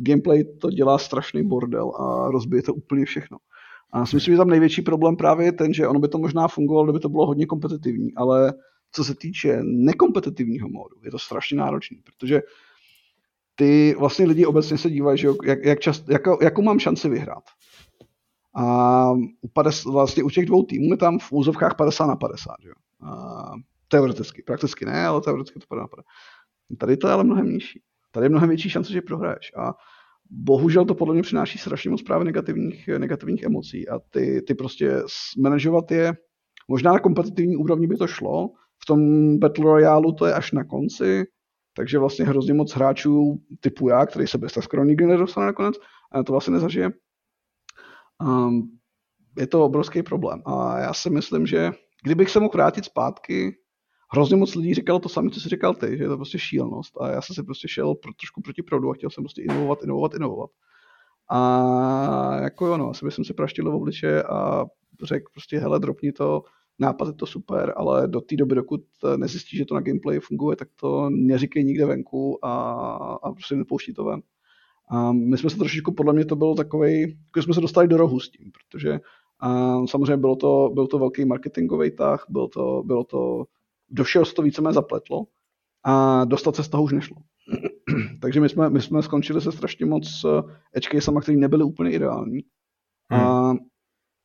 V gameplay to dělá strašný bordel a rozbije to úplně všechno. A si myslím, že tam největší problém právě je ten, že ono by to možná fungovalo, kdyby to bylo hodně kompetitivní, ale co se týče nekompetitivního módu, je to strašně náročný, protože ty vlastně lidi obecně se dívají, že jakou mám šanci vyhrát. A vlastně u těch 2 týmů je tam v úzovkách 50 na 50. Že? A teoreticky, prakticky ne, ale teoreticky to 50 na 50. Tady to je ale mnohem nižší. Tady je mnohem větší šance, že prohraješ. A bohužel to podle mě přináší strašně moc právě negativních emocí. A ty prostě manažovat je, možná na kompetitivní úrovni by to šlo, v tom Battle Royale to je až na konci, takže vlastně hrozně moc hráčů typu já, který se bez tak skoro nikdy nedostane nakonec, a to vlastně nezažije. Je to obrovský problém. A já si myslím, že kdybych se mohl vrátit zpátky, hrozně moc lidí říkalo to samé, co jsi říkal ty, že je to prostě šílenost. A já jsem si prostě šel trošku proti proudu a chtěl jsem prostě inovovat. A jako jo, no, jsem si praštil v obliče a řekl prostě, hele, dropni to, nápad je to super, ale do té doby, dokud nezjistí, že to na gameplay funguje, tak to neříkej nikde venku a prostě nepouští to ven. A my jsme se trošičku, podle mě to bylo takovej, když jsme se dostali do rohu s tím, protože samozřejmě byl to velký marketingový tah, bylo to do všeho se to víceméně zapletlo a dostat se z toho už nešlo. Takže my jsme skončili se strašně moc edgecasama, který nebyly úplně ideální. A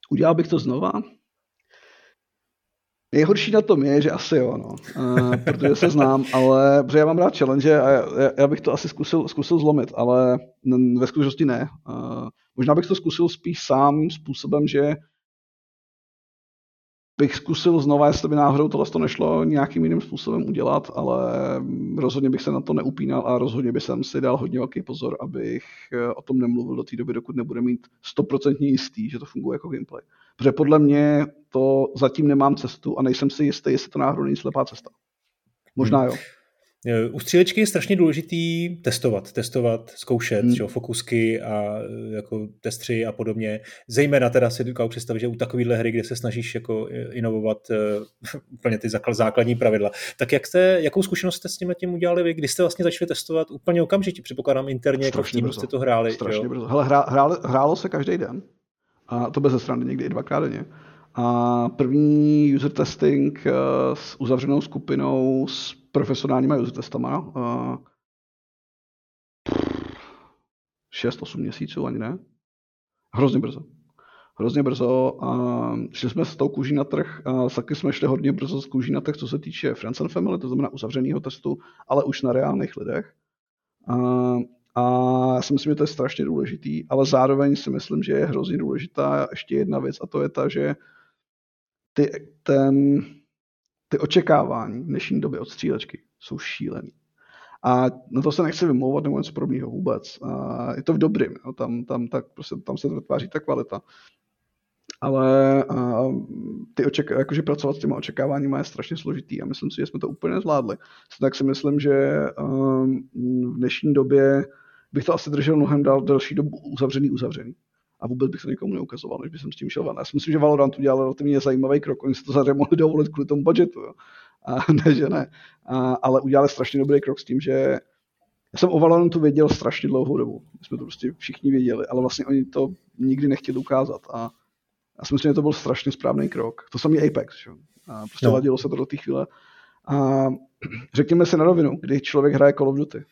udělal bych to znova. Nejhorší na tom je, že asi jo, no. Protože se znám, ale protože já mám rád challenge a já bych to asi zkusil zlomit, ale ve skutečnosti ne. Možná bych to zkusil spíš sám způsobem, že bych zkusil znova, jestli by náhodou tohle to nešlo nějakým jiným způsobem udělat, ale rozhodně bych se na to neupínal a rozhodně bych si dal hodně velký pozor, abych o tom nemluvil do té doby, dokud nebude mít 100% jistý, že to funguje jako gameplay. Protože podle mě to zatím nemám cestu a nejsem si jistý, jestli to náhodou není slepá cesta. Možná jo. U střílečky je strašně důležitý testovat, zkoušet, jo, fokusky a jako testři a podobně. Zejména teda si dokážu představit, že u takovýhle hry, kde se snažíš jako inovovat úplně ty základní pravidla. Tak jakou zkušenost jste s tím udělali vy? Kdy jste vlastně začali testovat úplně okamžitě? Předpokládám interně, jako v týmu jste to hráli. Strašně brzo. Hele, hrálo se každý den. A to bez srandy, někdy i 2x denně. A první user testing s uzavřenou skupinou s profesionálníma user testama. 6-8 měsíců, ani ne. Hrozně brzo. Šli jsme s tou kůží na trh. Taky jsme šli hodně brzo s kůží na trh, co se týče Friends and Family, to znamená uzavřenýho testu, ale už na reálných lidech. A já si myslím, že to je strašně důležitý, ale zároveň si myslím, že je hrozně důležitá ještě jedna věc a to je ta, že ty očekávání v dnešní době od střílečky jsou šílený. A na to se nechci vymlouvat nebo něco podobného vůbec. A je to v dobrým, no, tam se vytváří ta kvalita. Ale jakože pracovat s těma očekáváníma je strašně složitý a myslím si, že jsme to úplně zvládli. Tak si myslím, že v dnešní době bych to asi držel mnohem delší dobu uzavřený. A vůbec bych to nikomu neukazoval, než bych jsem s tím šel ven. Já si myslím, že Valorant udělal relativně zajímavý krok. Oni se to zde mohli dovolit kvůli tomu budžetu. Jo. Ne. Ale udělali strašně dobrý krok s tím, že já jsem o Valorantu věděl strašně dlouhou dobu. My jsme to prostě všichni věděli, ale vlastně oni to nikdy nechtěli ukázat. A já si myslím, že to byl strašně správný krok. To samý Apex. Že? A prostě ladilo se to do té chvíle. A řekněme se na rovinu, kdy člověk hraje Call of Duty.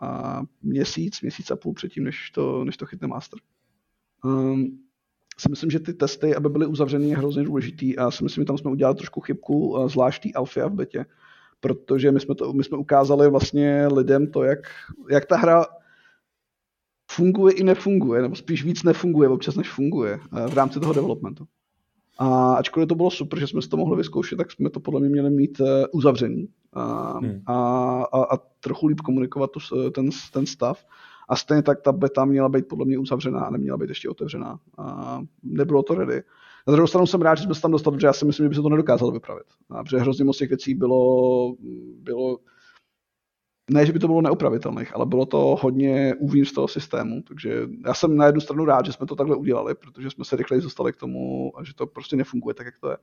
A měsíc a půl předtím, než to chytne master. Si myslím, že ty testy, aby byly uzavřený, je hrozně důležitý a si myslím, že tam jsme udělali trošku chybku, zvlášť té alfy a v betě, protože my jsme ukázali vlastně lidem to, jak ta hra funguje i nefunguje, nebo spíš víc nefunguje občas, než funguje v rámci toho developmentu. A ačkoliv to bylo super, že jsme si to mohli vyzkoušet, tak jsme to podle mě měli mít uzavřený a trochu líp komunikovat ten stav. A stejně tak ta beta měla být podle mě uzavřená a neměla být ještě otevřená. A nebylo to ready. Na druhou stranu jsem rád, že jsme se tam dostali, protože já si myslím, že by se to nedokázalo vypravit. A protože hrozně moc těch věcí bylo ne, že by to bylo neopravitelných, ale bylo to hodně uvnitř toho systému. Takže já jsem na jednu stranu rád, že jsme to takhle udělali, protože jsme se rychleji dostali k tomu, že to prostě nefunguje tak, jak to je.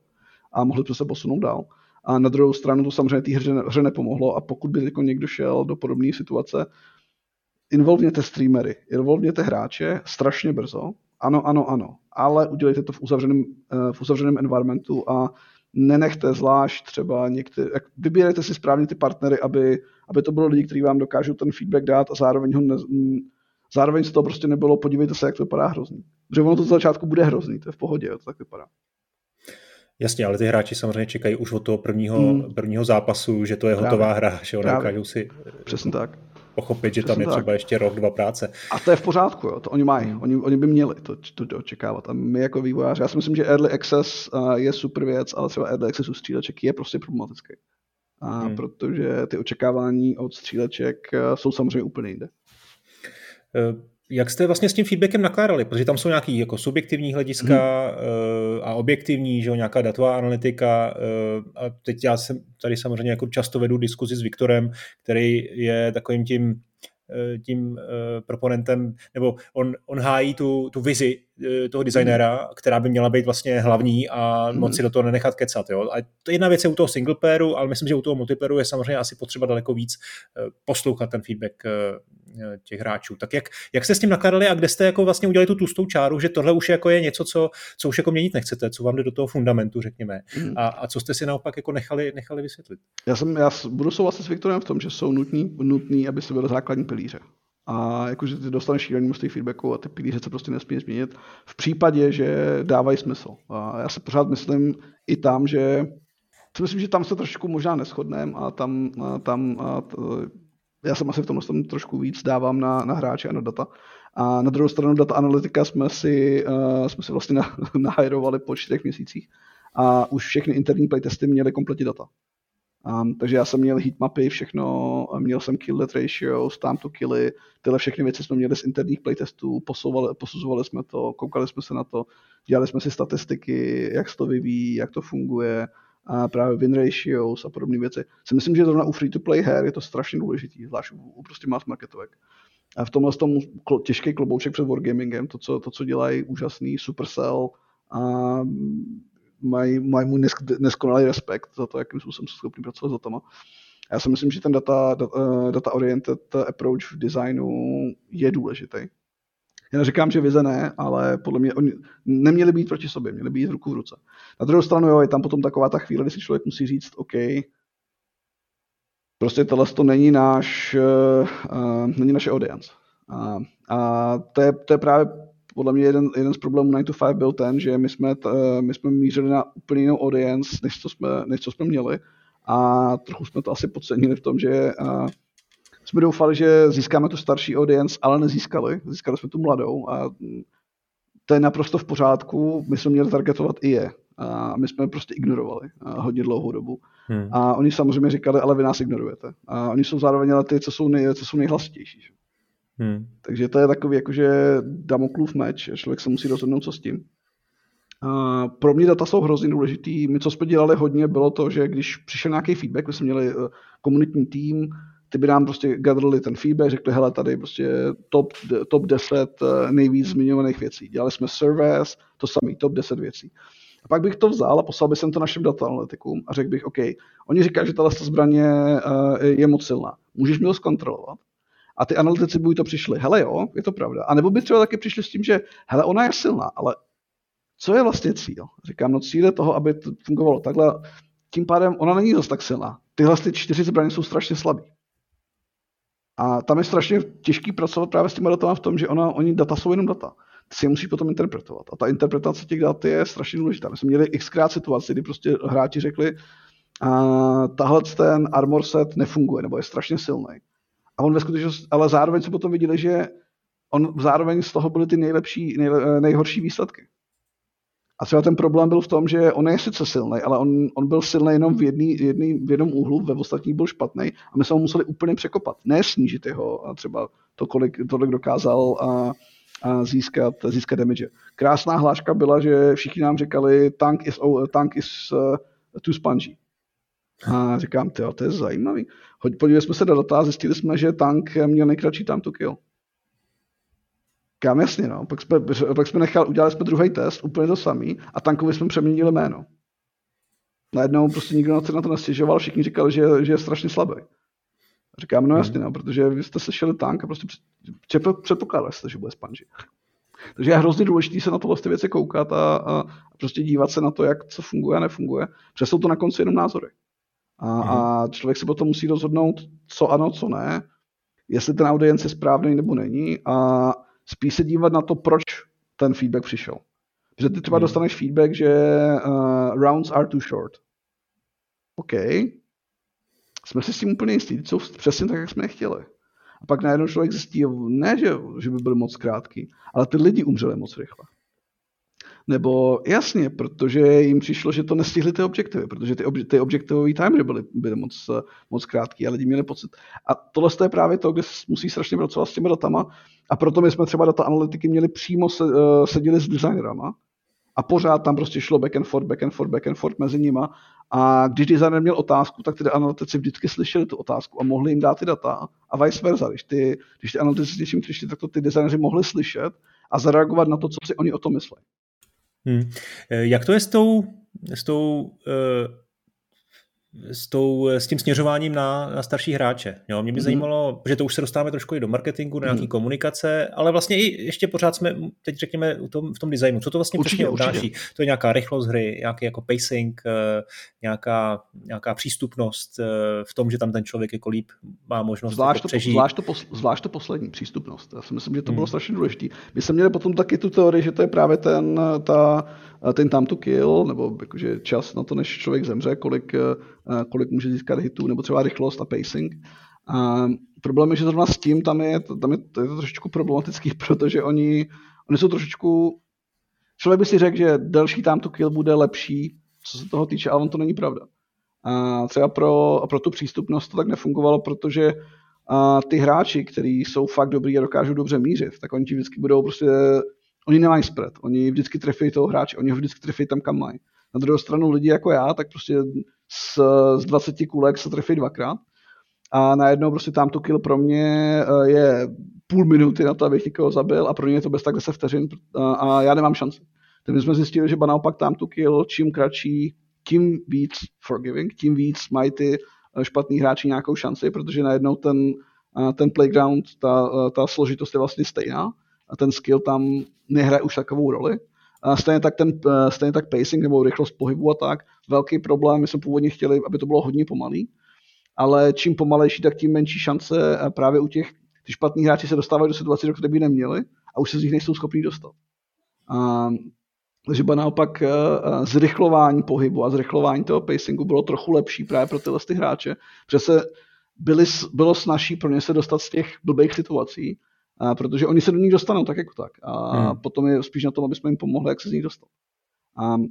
A mohli jsme se posunout dál. A na druhou stranu to samozřejmě té hře nepomohlo. A pokud by někdo šel do podobné situace, involvněte streamery, involvněte hráče strašně brzo, ano, ale udělejte to v uzavřeném environmentu a nenechte zvlášť třeba některé, vybírejte si správně ty partnery, aby to bylo lidi, kteří vám dokážou ten feedback dát a zároveň z toho prostě nebylo, podívejte se, jak to vypadá hrozný. Protože ono to z začátku bude hrozný, to je v pohodě, to tak vypadá. Jasně, ale ty hráči samozřejmě čekají už od toho prvního zápasu, že to je právě hotová hra, že oni dokážou si přesně tak pochopit, že přesně tam je tak třeba ještě rok, dva práce. A to je v pořádku, jo, to oni mají, oni by měli to očekávat. A my jako vývojáři, já si myslím, že Early Access je super věc, ale třeba Early Access u stříleček je prostě problematický. Protože ty očekávání od stříleček jsou samozřejmě úplně jinde. Jak jste vlastně s tím feedbackem nakládali? Protože tam jsou nějaké jako subjektivní hlediska a objektivní, že jo, nějaká datová analytika. A teď já jsem tady samozřejmě jako často vedu diskuzi s Viktorem, který je takovým tím proponentem, nebo on hájí tu vizi toho designéra, která by měla být vlastně hlavní a moc si do toho nenechat kecat. Jo? A to jedna věc je u toho singleplayeru, ale myslím, že u toho multiplayeru je samozřejmě asi potřeba daleko víc poslouchat ten feedback těch hráčů. Tak jak jste s tím nakládali a kde jste jako vlastně udělali tu tlustou čáru, že tohle už jako je něco, co už jako měnit nechcete, co vám jde do toho fundamentu, řekněme. A co jste si naopak jako nechali vysvětlit? Já budu souhlasit s Viktorem v tom, že jsou nutný, aby se byly základní pilíře. A jakože ty dostaneš šílený množství feedbacku a ty pilíře se prostě nesmí změnit v případě, že dávají smysl. A já se pořád myslím i tam, že tam se trošku možná neshodneme a já jsem asi v tomhle trošku víc dávám na hráče a na data. A na druhou stranu data analytika jsme si vlastně nahajrovali po 4 měsících a už všechny interní playtesty měly kompletní data. Takže já jsem měl heatmapy, všechno, měl jsem kill death ratio, time to killy, tyhle všechny věci jsme měli z interních playtestů, posuzovali jsme to, koukali jsme se na to, dělali jsme si statistiky, jak se to vyvíjí, jak to funguje, a právě win ratios a podobné věci. Si myslím, že zrovna u free-to-play her je to strašně důležitý, zvlášť u prostě mass marketovek. A v tomhle tom těžký klobouček před Wargamingem, to, co dělají úžasný Supercell a mají můj neskonalý respekt za to, jakým způsobem jsou schopný pracovat s datama. Já si myslím, že ten data-oriented approach v designu je důležitý. Já neříkám, že vize ne, ale podle mě oni neměli být proti sobě, měli být ruku v ruce. Na druhou stranu je tam potom taková ta chvíle, kdy si člověk musí říct, OK, prostě tohle to není není naše audience. A to je právě podle mě jeden z problémů 9 to 5 byl ten, že my jsme mířili na úplně jinou audience, než co jsme měli. A trochu jsme to asi podcenili v tom, že jsme doufali, že získáme tu starší audience, ale nezískali. Získali jsme tu mladou a to je naprosto v pořádku. My jsme měli targetovat i je. A my jsme prostě ignorovali hodně dlouhou dobu. A oni samozřejmě říkali, ale vy nás ignorujete. A oni jsou zároveň ale ty, co jsou nejhlasitější. Takže to je takový jakože Damoklův meč. Člověk se musí rozhodnout, co s tím. A pro mě data jsou hrozně důležitý. My, co jsme dělali hodně, bylo to, že když přišel nějaký feedback, my jsme měli komunitní tým, ty by nám prostě gatherli ten feedback, řekli, hele, tady prostě top 10 nejvíc zmiňovaných věcí. Dělali jsme surveys, to samý, top 10 věcí. A pak bych to vzal a poslal bych sem to našim data analytikům a řekl bych, OK, oni říkají, že tato zbraně je moc silná. Můžeš mi to zkontrolovat? A ty analytici by to přišli, hele jo, je to pravda. A nebo by třeba taky přišli s tím, že hele, ona je silná, ale co je vlastně cíl? Říkám, no cíl je toho, aby to fungovalo takhle, tím pádem ona není zase tak silná. Tyhle čtyři zbraně jsou strašně slabý. A tam je strašně těžký pracovat právě s těma datama v tom, že oni data jsou jenom data. Ty si je musí potom interpretovat. A ta interpretace těch dat je strašně důležitá. My jsme měli xkrát situaci, kdy prostě hráči řekli, tahle ten armor set nefunguje, nebo je strašně silný. A on ve skutečnosti, ale zároveň se potom viděli, že zároveň z toho byly ty nejhorší výsledky. A třeba ten problém byl v tom, že on je sice silný, ale on byl silný jenom v jednom úhlu, ve ostatních byl špatný a my jsme ho museli úplně překopat. Ne snížit jeho třeba to, kolik dokázal a získat damage. Krásná hláška byla, že všichni nám říkali tank is too spongy. A říkám, to je zajímavý. Podívali jsme se do data a zjistili jsme, že tank měl nejkratší time to kill. Kam jasně, no. Pak jsme udělali jsme druhý test, úplně to samý, a tankovi jsme přeměnili jméno. Najednou prostě nikdo se na to nestěžoval, všichni říkali, že je strašně slabý. Říkám, no jasně, no, protože vy jste slyšeli tank a prostě předpokládali jste, že bude spongy. Takže je hrozně důležité se na tohle věci koukat a prostě dívat se na to, jak co funguje a nefunguje. Protože jsou to na konci jenom názory. A člověk si potom musí rozhodnout, co ano, co ne, jestli ten audience je správný nebo není a spíš se dívat na to, proč ten feedback přišel. Že ty třeba dostaneš feedback, že rounds are too short. OK. Jsme si s tím úplně jistí, jsou přesně tak, jak jsme je chtěli. A pak najednou člověk zjistí, ne, že by byly moc krátký, ale ty lidi umřeli moc rychle. Nebo jasně, protože jim přišlo, že to nestihli ty objektivy, protože ty objektivový timery byly moc krátký a lidi měli pocit. A tohle je právě to, kde musí strašně pracovat s těmi datama a proto my jsme třeba data analytiky měli přímo seděli s designerama a pořád tam prostě šlo back and forth mezi nima a když designer měl otázku, tak ty analytici vždycky slyšeli tu otázku a mohli jim dát ty data a vice versa. Když ty analytici s něčím přišli, tak to ty designeři mohli slyšet a zareagovat na to, co si oni o tom myslí. Jak to je s tím směřováním na starší hráče? Jo, mě by zajímalo, že to už se dostáváme trošku i do marketingu, do nějaký komunikace, ale vlastně i ještě pořád jsme, teď řekněme, v tom designu. Co to vlastně přesně obnáší? To je nějaká rychlost hry, nějaký jako pacing, nějaká přístupnost v tom, že tam ten člověk jako líp má možnost přežít. Zvlášť to poslední, přístupnost. Já si myslím, že to bylo strašně důležité. My jsme měli potom taky tu teorii, že to je právě ten time to kill, nebo jakože čas na to, než člověk zemře, kolik může získat hitů, nebo třeba rychlost a pacing. A problém je, že zrovna s tím tam je to trošičku problematický, protože oni jsou trošičku... Člověk by si řekl, že delší time to kill bude lepší, co se toho týče, ale on to není pravda. A třeba pro tu přístupnost to tak nefungovalo, protože ty hráči, kteří jsou fakt dobrý a dokážou dobře mířit, tak oni vždycky budou prostě... Oni nemají spread, oni vždycky trefí toho hráče, oni ho vždycky trefí tam, kam mají. Na druhou stranu lidi jako já, tak prostě z 20 kulek se trefí dvakrát a najednou prostě tam to kill pro mě je půl minuty na to, abych někoho zabil a pro mě je to bez tak 10 vteřin a já nemám šanci. Takže jsme zjistili, že naopak tam to kill čím kratší, tím víc forgiving, tím víc mají ty špatný hráči nějakou šanci, protože najednou ten playground, ta složitost je vlastně stejná a ten skill tam nehraje už takovou roli. A stejně tak pacing nebo rychlost pohybu a tak. Velký problém, my jsme původně chtěli, aby to bylo hodně pomalý, ale čím pomalejší, tak tím menší šance právě u těch, ty špatní hráči se dostávají do situací, do které by neměli a už se z nich nejsou schopní dostat. Takže naopak zrychlování pohybu a zrychlování toho pacingu bylo trochu lepší právě pro tyhle ty hráče, protože bylo snazší pro ně se dostat z těch blbých situací, protože oni se do nich dostanou tak jako tak. A potom je spíš na tom, aby jsme jim pomohli, jak se z nich dostat.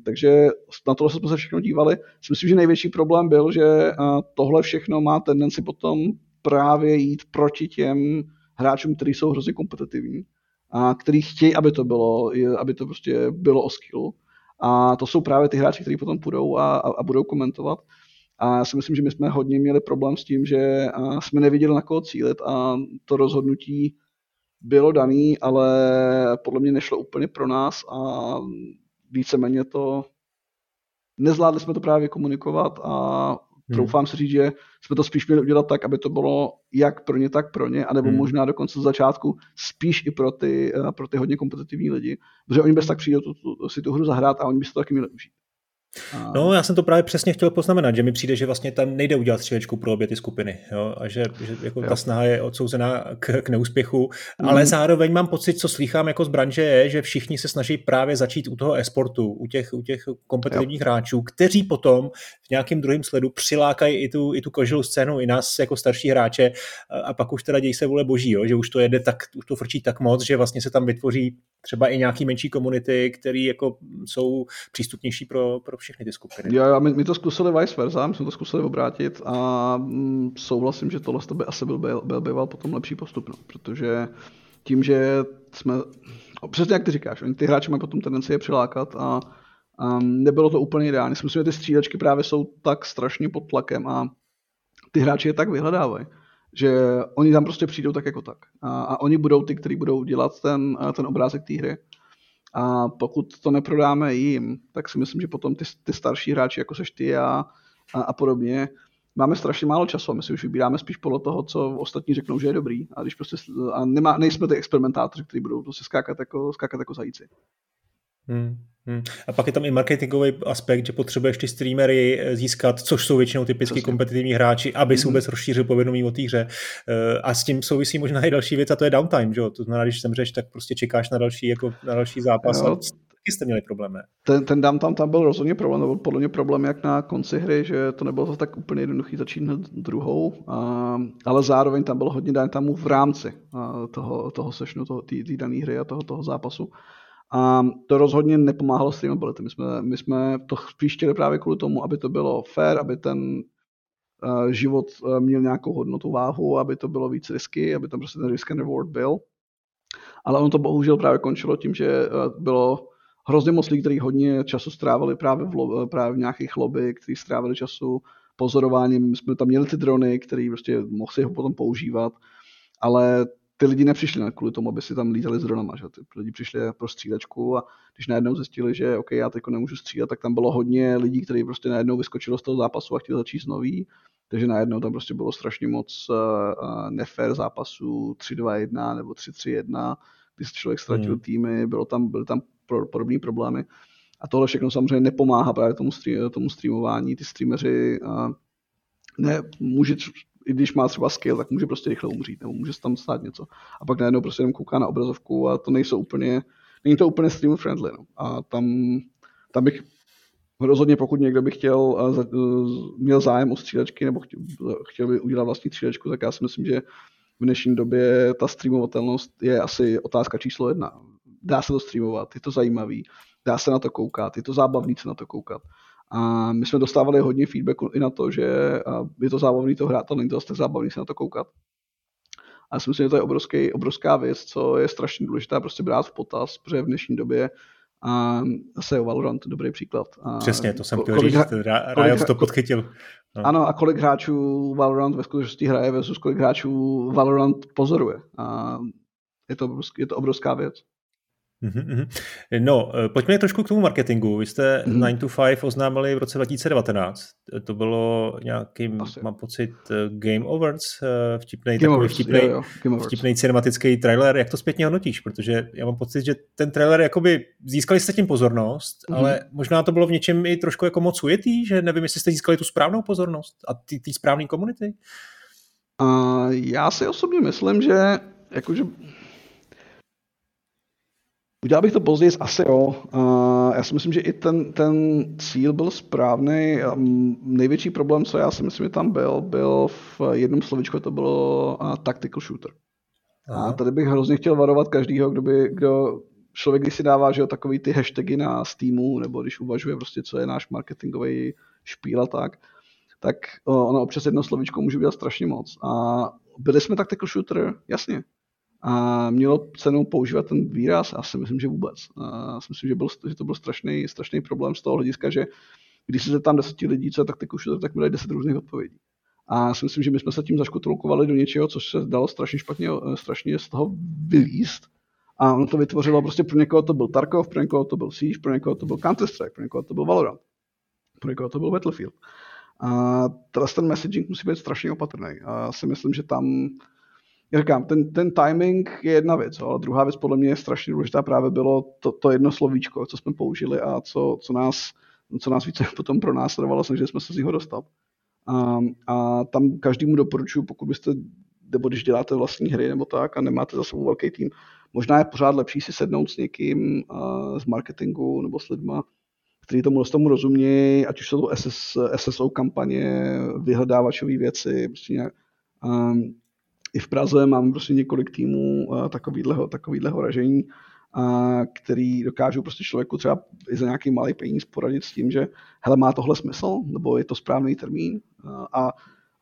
Takže na tohle jsme se všechno dívali. Myslím, že největší problém byl, že tohle všechno má tendenci potom právě jít proti těm hráčům, kteří jsou hrozně kompetitivní a kteří chtějí, aby to prostě bylo o skillu. A to jsou právě ty hráči, kteří potom půjdou a budou komentovat. A já si myslím, že my jsme hodně měli problém s tím, že jsme nevěděli, na koho cílit a to rozhodnutí bylo daný, ale podle mě nešlo úplně pro nás a víceméně to nezvládli jsme to právě komunikovat a troufám si říct, že jsme to spíš měli udělat tak, aby to bylo jak pro ně, tak pro ně, anebo možná dokonce z začátku spíš i pro ty hodně kompetitivní lidi, protože oni bez tak přijdou si tu hru zahrát a oni by se to taky měli užít. No, já jsem to právě přesně chtěl poznamenat, že mi přijde, že vlastně tam nejde udělat střílečku pro obě ty skupiny, jo? A že jako ta snaha je odsouzená k neúspěchu, ale zároveň mám pocit, co slýchám jako z branže je, že všichni se snaží právě začít u toho e-sportu, u těch kompetitivních hráčů, kteří potom v nějakém druhém sledu přilákají i tu kožilou scénu, i nás jako starší hráče a pak už teda děj se vůle boží, jo? Že už to jede tak, už to frčí tak moc, že vlastně se tam vytvoří třeba i nějaký menší komunity, které jako jsou přístupnější pro všechny ty skupiny. Jo, my to zkusili vice versa, my jsme to zkusili obrátit a souhlasím, že tohle by asi byl býval potom lepší postup, no, protože tím, že jsme, přesně jak ty říkáš, oni ty hráči mají potom tendenci je přilákat a nebylo to úplně ideální. Myslím, že ty střídačky právě jsou tak strašně pod tlakem a ty hráči je tak vyhledávají, že oni tam prostě přijdou tak jako tak a oni budou ty, kteří budou dělat ten obrázek té hry. A pokud to neprodáme jim, tak si myslím, že potom ty starší hráči, jako seš ty a podobně, máme strašně málo času. My si už vybíráme spíš podle toho, co ostatní řeknou, že je dobrý. A když prostě nejsme ty experimentátoři, kteří budou prostě skákat jako zajíci. A pak je tam i marketingový aspekt, že potřebuješ ty streamery získat, což jsou většinou typicky kompetitivní hráči, aby se vůbec rozšířil povědomí o té hře. A s tím souvisí možná i další věc, a to je downtime, že jo? To znamená, když zemřeš, tak prostě čekáš na další zápas. Jo. Taky jste měli problém, ne? Ten downtime tam byl rozhodně problém, to byl podle mě problém jak na konci hry, že to nebylo tak úplně jednoduchý začít hned druhou, ale zároveň tam bylo hodně downtime v rámci toho sessionu, té dané hry a toho zápasu. A to rozhodně nepomáhalo streamability. My jsme to spíš chtěli právě kvůli tomu, aby to bylo fair, aby ten život měl nějakou hodnotu, váhu, aby to bylo víc risky, aby tam prostě ten risk and reward byl. Ale ono to bohužel právě končilo tím, že bylo hrozně moc lidí, kteří hodně času strávili právě v nějakých lobby, kteří strávili času pozorováním. My jsme tam měli ty drony, které prostě mohli si ho potom používat, ale ty lidi nepřišli kvůli tomu, aby si tam lítali s dronama, že? Ty lidi přišli pro střílečku a když najednou zjistili, že OK, já teď nemůžu střílet, tak tam bylo hodně lidí, kteří prostě najednou vyskočilo z toho zápasu a chtěli začít nový, takže najednou tam prostě bylo strašně moc nefér zápasů 3-2-1 nebo 3-3-1, kdy se člověk ztratil týmy, byly tam podobné problémy a tohle všechno samozřejmě nepomáhá právě tomu streamování, ty streameři i když má třeba skill, tak může prostě rychle umřít, nebo může se tam stát něco. A pak najednou prostě jenom kouká na obrazovku a to není to úplně stream friendly. No. A tam bych rozhodně, pokud někdo by měl zájem o střílečky, nebo chtěl by udělat vlastní střílečku, tak já si myslím, že v dnešní době ta streamovatelnost je asi otázka číslo 1. Dá se to streamovat, je to zajímavý, dá se na to koukat, je to zábavný se na to koukat. A my jsme dostávali hodně feedbacku i na to, že je to zábavný to hrát, ale není to zase tak zábavný se na to koukat. A já si myslím, že to je obrovská věc, co je strašně důležitá prostě brát v potaz, protože v dnešní době zase je Valorant dobrý příklad. Přesně, to jsem chtěl říct, Riot to podchytil. No. Ano, a kolik hráčů Valorant ve skutečnosti hraje versus kolik hráčů Valorant pozoruje. A je to obrovská věc. No, pojďme trošku k tomu marketingu. Vy jste 9 to 5 oznámili v roce 2019. To bylo nějakým, mám pocit, Game Overs, vtipnej cinematický trailer. Jak to zpětně hodnotíš? Protože já mám pocit, že ten trailer, jakoby získali jste tím pozornost, ale možná to bylo v něčem i trošku jako moc ujetý, že nevím, jestli jste získali tu správnou pozornost a ty správné komunity. Já si osobně myslím, že jakože udělal bych to později asi jo. Já si myslím, že i ten cíl byl správný. Největší problém, co já si myslím, že tam byl v jednom slovičku, to bylo tactical shooter. A tady bych hrozně chtěl varovat každýho, kdo člověk, když si dává, že jo, takový ty hashtagy na Steamu, nebo když uvažuje prostě, co je náš marketingový špíl a tak ono občas jedno slovičko může udělat strašně moc. A byli jsme tactical shooter, jasně. A mělo cenu používat ten výraz? Já si myslím, že vůbec. Já si myslím, že to byl strašný problém z toho hlediska, že když se tam 10 lidí, co je taktiku shooter, tak mi dají 10 různých odpovědí. A já si myslím, že my jsme se tím zaškotulkovali do něčeho, což se dalo strašně z toho vylíst. A ono to vytvořilo prostě pro někoho to byl Tarkov, pro někoho to byl Siege, pro někoho to byl Counter-Strike, pro někoho to byl Valorant, pro někoho to byl Battlefield. A ten messaging musí být strašně opatrný. A já si myslím, že tam já říkám, ten timing je jedna věc, ale druhá věc podle mě je strašně důležitá právě bylo to jedno slovíčko, co jsme použili a co nás co nás více potom pronásledovalo, snažili jsme se z něho dostat. A tam každému doporučuji, pokud byste, nebo když děláte vlastní hry nebo tak a nemáte za sebou velký tým, možná je pořád lepší si sednout s někým z marketingu nebo s lidma, kteří tomu rozumějí, ať už jsou to SSO kampaně, vyhledávačové věci, prostě nějak. I v Praze máme prostě několik týmů takovýhleho ražení, který dokážou prostě člověku třeba i za nějaký malý peníz poradit s tím, že hele, má tohle smysl, nebo je to správný termín. A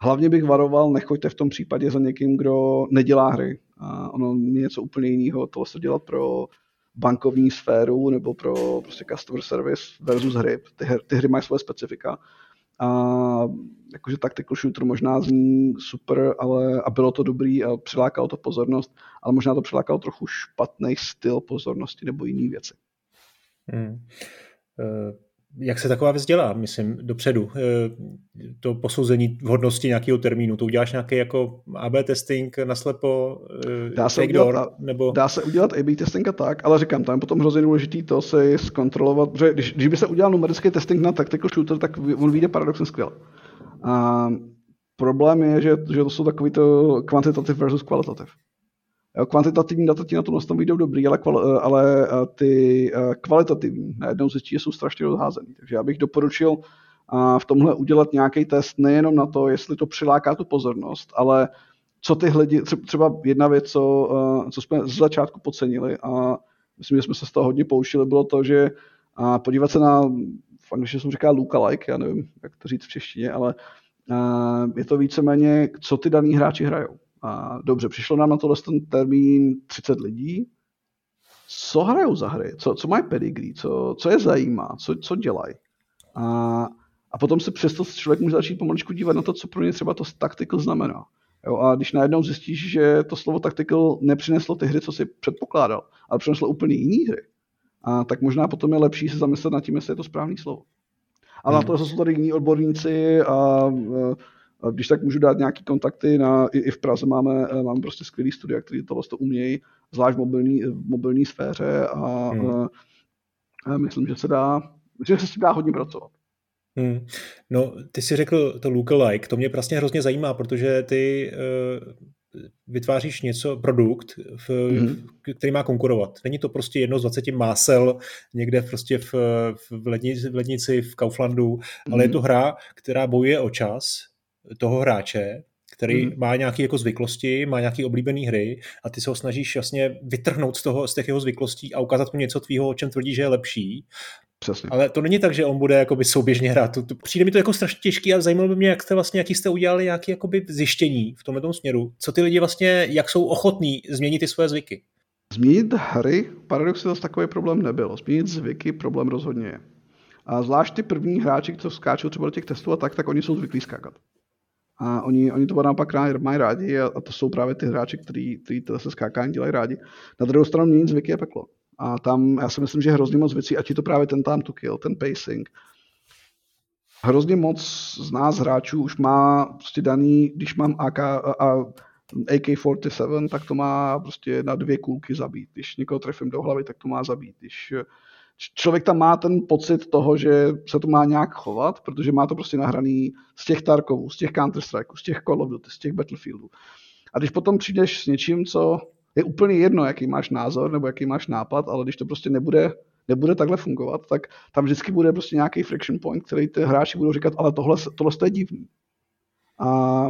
hlavně bych varoval, nechoďte v tom případě za někým, kdo nedělá hry. Ono je něco úplně jiného, tohle se dělat pro bankovní sféru nebo pro prostě customer service versus hry. Ty hry mají svoje specifika. A jakože tactical shooter možná zní super, a bylo to dobrý a přilákalo to pozornost, ale možná to přilákalo trochu špatný styl pozornosti nebo jiný věci. Jak se taková věc dělá, myslím, dopředu? To posouzení vhodnosti nějakého termínu, to uděláš nějaký jako AB testing naslepo, dá se udělat AB testing a tak, ale říkám, tam je potom hrozně důležitý to si zkontrolovat, protože když by se udělal numerický testing na tactical shooter, tak on vyjde paradoxně skvěle. A problém je, že to jsou takový to quantitative versus qualitative. Kvantitativní data ti na tom vlastně vyjdou dobrý, ale ty kvalitativní najednou zjistí, že jsou strašně rozházený. Takže já bych doporučil v tomhle udělat nějaký test nejenom na to, jestli to přiláká tu pozornost, ale co ty lidi, třeba jedna věc, co jsme z začátku podcenili a myslím, že jsme se z toho hodně poučili, bylo to, že podívat se na, v angličtině jsem říkal lookalike, já nevím, jak to říct v češtině, ale je to víceméně, co ty daný hráči hrajou. A dobře, přišlo nám na tohle ten termín 30 lidí. Co hrajou za hry? Co mají pedigree? Co je zajímá? Co dělají? A potom se přesto člověk může začít pomaličku dívat na to, co pro ně třeba to tactical znamená. Jo, a když najednou zjistíš, že to slovo tactical nepřineslo ty hry, co si předpokládal, ale přineslo úplně jiné hry, tak možná potom je lepší se zamyslet nad tím, jestli je to správný slovo. A na to jsou tady jiní odborníci a když tak můžu dát nějaký kontakty, i v Praze máme prostě skvělý studia, kteří tohle umějí, zvlášť v mobilní sféře a myslím, že se s tím dá hodně pracovat. No, ty jsi řekl to lookalike, to mě vlastně hrozně zajímá, protože ty vytváříš něco, produkt, který má konkurovat. Není to prostě jedno z 20 másel někde prostě v lednici, v Kauflandu, ale je to hra, která bojuje o čas toho hráče, který má nějaké jako zvyklosti, má nějaké oblíbené hry a ty se ho snažíš vlastně vytrhnout z těch jeho zvyklostí a ukázat mu něco tvýho, o čem tvrdí, že je lepší. Přesně. Ale to není tak, že on bude jakoby souběžně hrát. Přijde mi to jako strašně těžký a zajímalo by mě, jaký jste udělali nějaké jakoby zjištění v tomhle směru. Co ty lidi vlastně, jak jsou ochotní změnit ty své zvyky? Změnit hry, paradoxně zase takový problém nebyl. Změnit zvyky problém rozhodně je. A zvlášť ty první hráči, co skáčou třeba do těch testů a tak oni jsou zvyklí skákat. A oni to naopak mají rádi a to jsou právě ty hráči, kteří se skákání dělají rádi. Na druhou stranu měnit zvyky je peklo. A tam já si myslím, že hrozně moc věcí, ať je to právě ten time to kill, ten pacing. Hrozně moc z nás hráčů už má prostě daný, když mám AK-47, tak to má prostě na 2 kulky zabít. Když někoho trefím do hlavy, tak to má zabít. Když člověk tam má ten pocit toho, že se to má nějak chovat, protože má to prostě nahraný z těch Tarkovů, z těch Counter-Strikeů, z těch Call of Duty, z těch Battlefieldů. A když potom přijdeš s něčím, co je úplně jedno, jaký máš názor nebo jaký máš nápad, ale když to prostě nebude takhle fungovat, tak tam vždycky bude prostě nějaký friction point, který ty hráči budou říkat, ale tohle je divný. A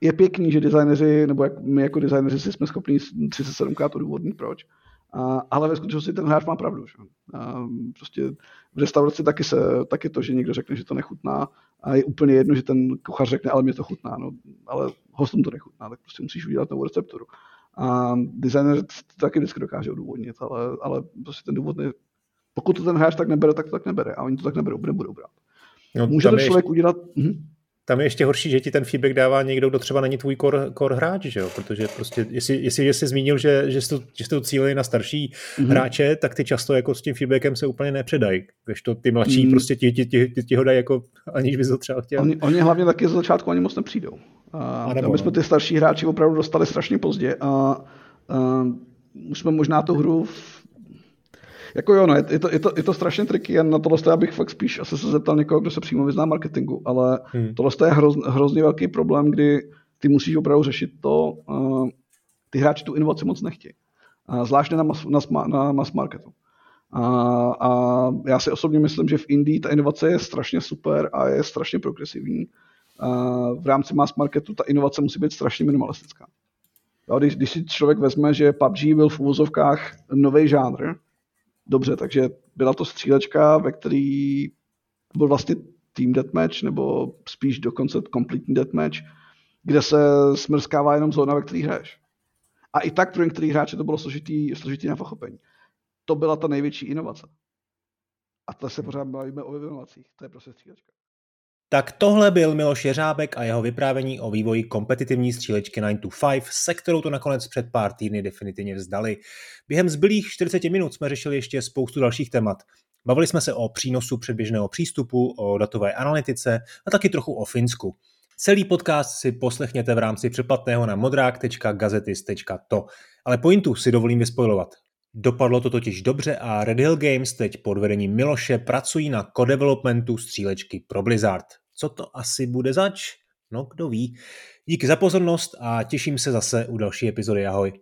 je pěkný, že designéři, nebo jak my jako designéři jsme schopni 37krát odůvodnit proč, ale ve skutečnosti ten hráč má pravdu. Že? Prostě v restauraci taky to, že někdo řekne, že to nechutná a je úplně jedno, že ten kuchař řekne, ale mě to chutná, no, ale hostům to nechutná, tak prostě musíš udělat novou recepturu. A designer taky vždycky dokáže odůvodnit, ale prostě ten důvod ne, pokud to ten hráč tak nebere, tak to tak nebere a oni to tak nebudou brát. No, může to člověk udělat... Tam je ještě horší, že ti ten feedback dává někdo, kdo třeba není tvůj core hráč, že jo? Protože prostě, jestli jsi zmínil, že jste to cílili na starší hráče, tak ty často jako s tím feedbackem se úplně nepředají, když to ty mladší prostě ti ho dají jako, aniž bys to třeba chtěl. Oni hlavně taky z začátku ani moc nepřijdou. My jsme ty starší hráči opravdu dostali strašně pozdě a už jsme možná tu hru Jako jo, no, je to strašně triky, jen na tohle já bych fakt spíš asi se zeptal někoho, kdo se přímo vyzná marketingu, ale tohle je hrozně velký problém, kdy ty musíš opravdu řešit to, ty hráči tu inovaci moc nechtějí. Zvlášť na mass marketu. A já si osobně myslím, že v Indii ta inovace je strašně super a je strašně progresivní. V rámci mass marketu ta inovace musí být strašně minimalistická. Když si člověk vezme, že PUBG byl v uvozovkách nový žánr, dobře, takže byla to střílečka, ve který byl vlastně team deathmatch, nebo spíš dokonce completní deathmatch, kde se smrskává jenom zóna, ve který hraješ. A i tak pro některý hráče to bylo složitý na pochopení. To byla ta největší inovace. A to se pořád bavíme o vyvinovacích. To je prostě střílečka. Tak tohle byl Miloš Jeřábek a jeho vyprávění o vývoji kompetitivní střílečky 9 to 5, se kterou to nakonec před pár týdny definitivně vzdali. Během zbylých 40 minut jsme řešili ještě spoustu dalších témat. Bavili jsme se o přínosu předběžného přístupu, o datové analytice a taky trochu o Finsku. Celý podcast si poslechněte v rámci předplatného na modrak.gazetis.to. Ale pointu si dovolím vyspoilovat. Dopadlo to totiž dobře a Red Hill Games teď pod vedením Miloše pracují na co-developmentu střílečky pro Blizzard. Co to asi bude zač? No, kdo ví. Díky za pozornost a těším se zase u další epizody. Ahoj.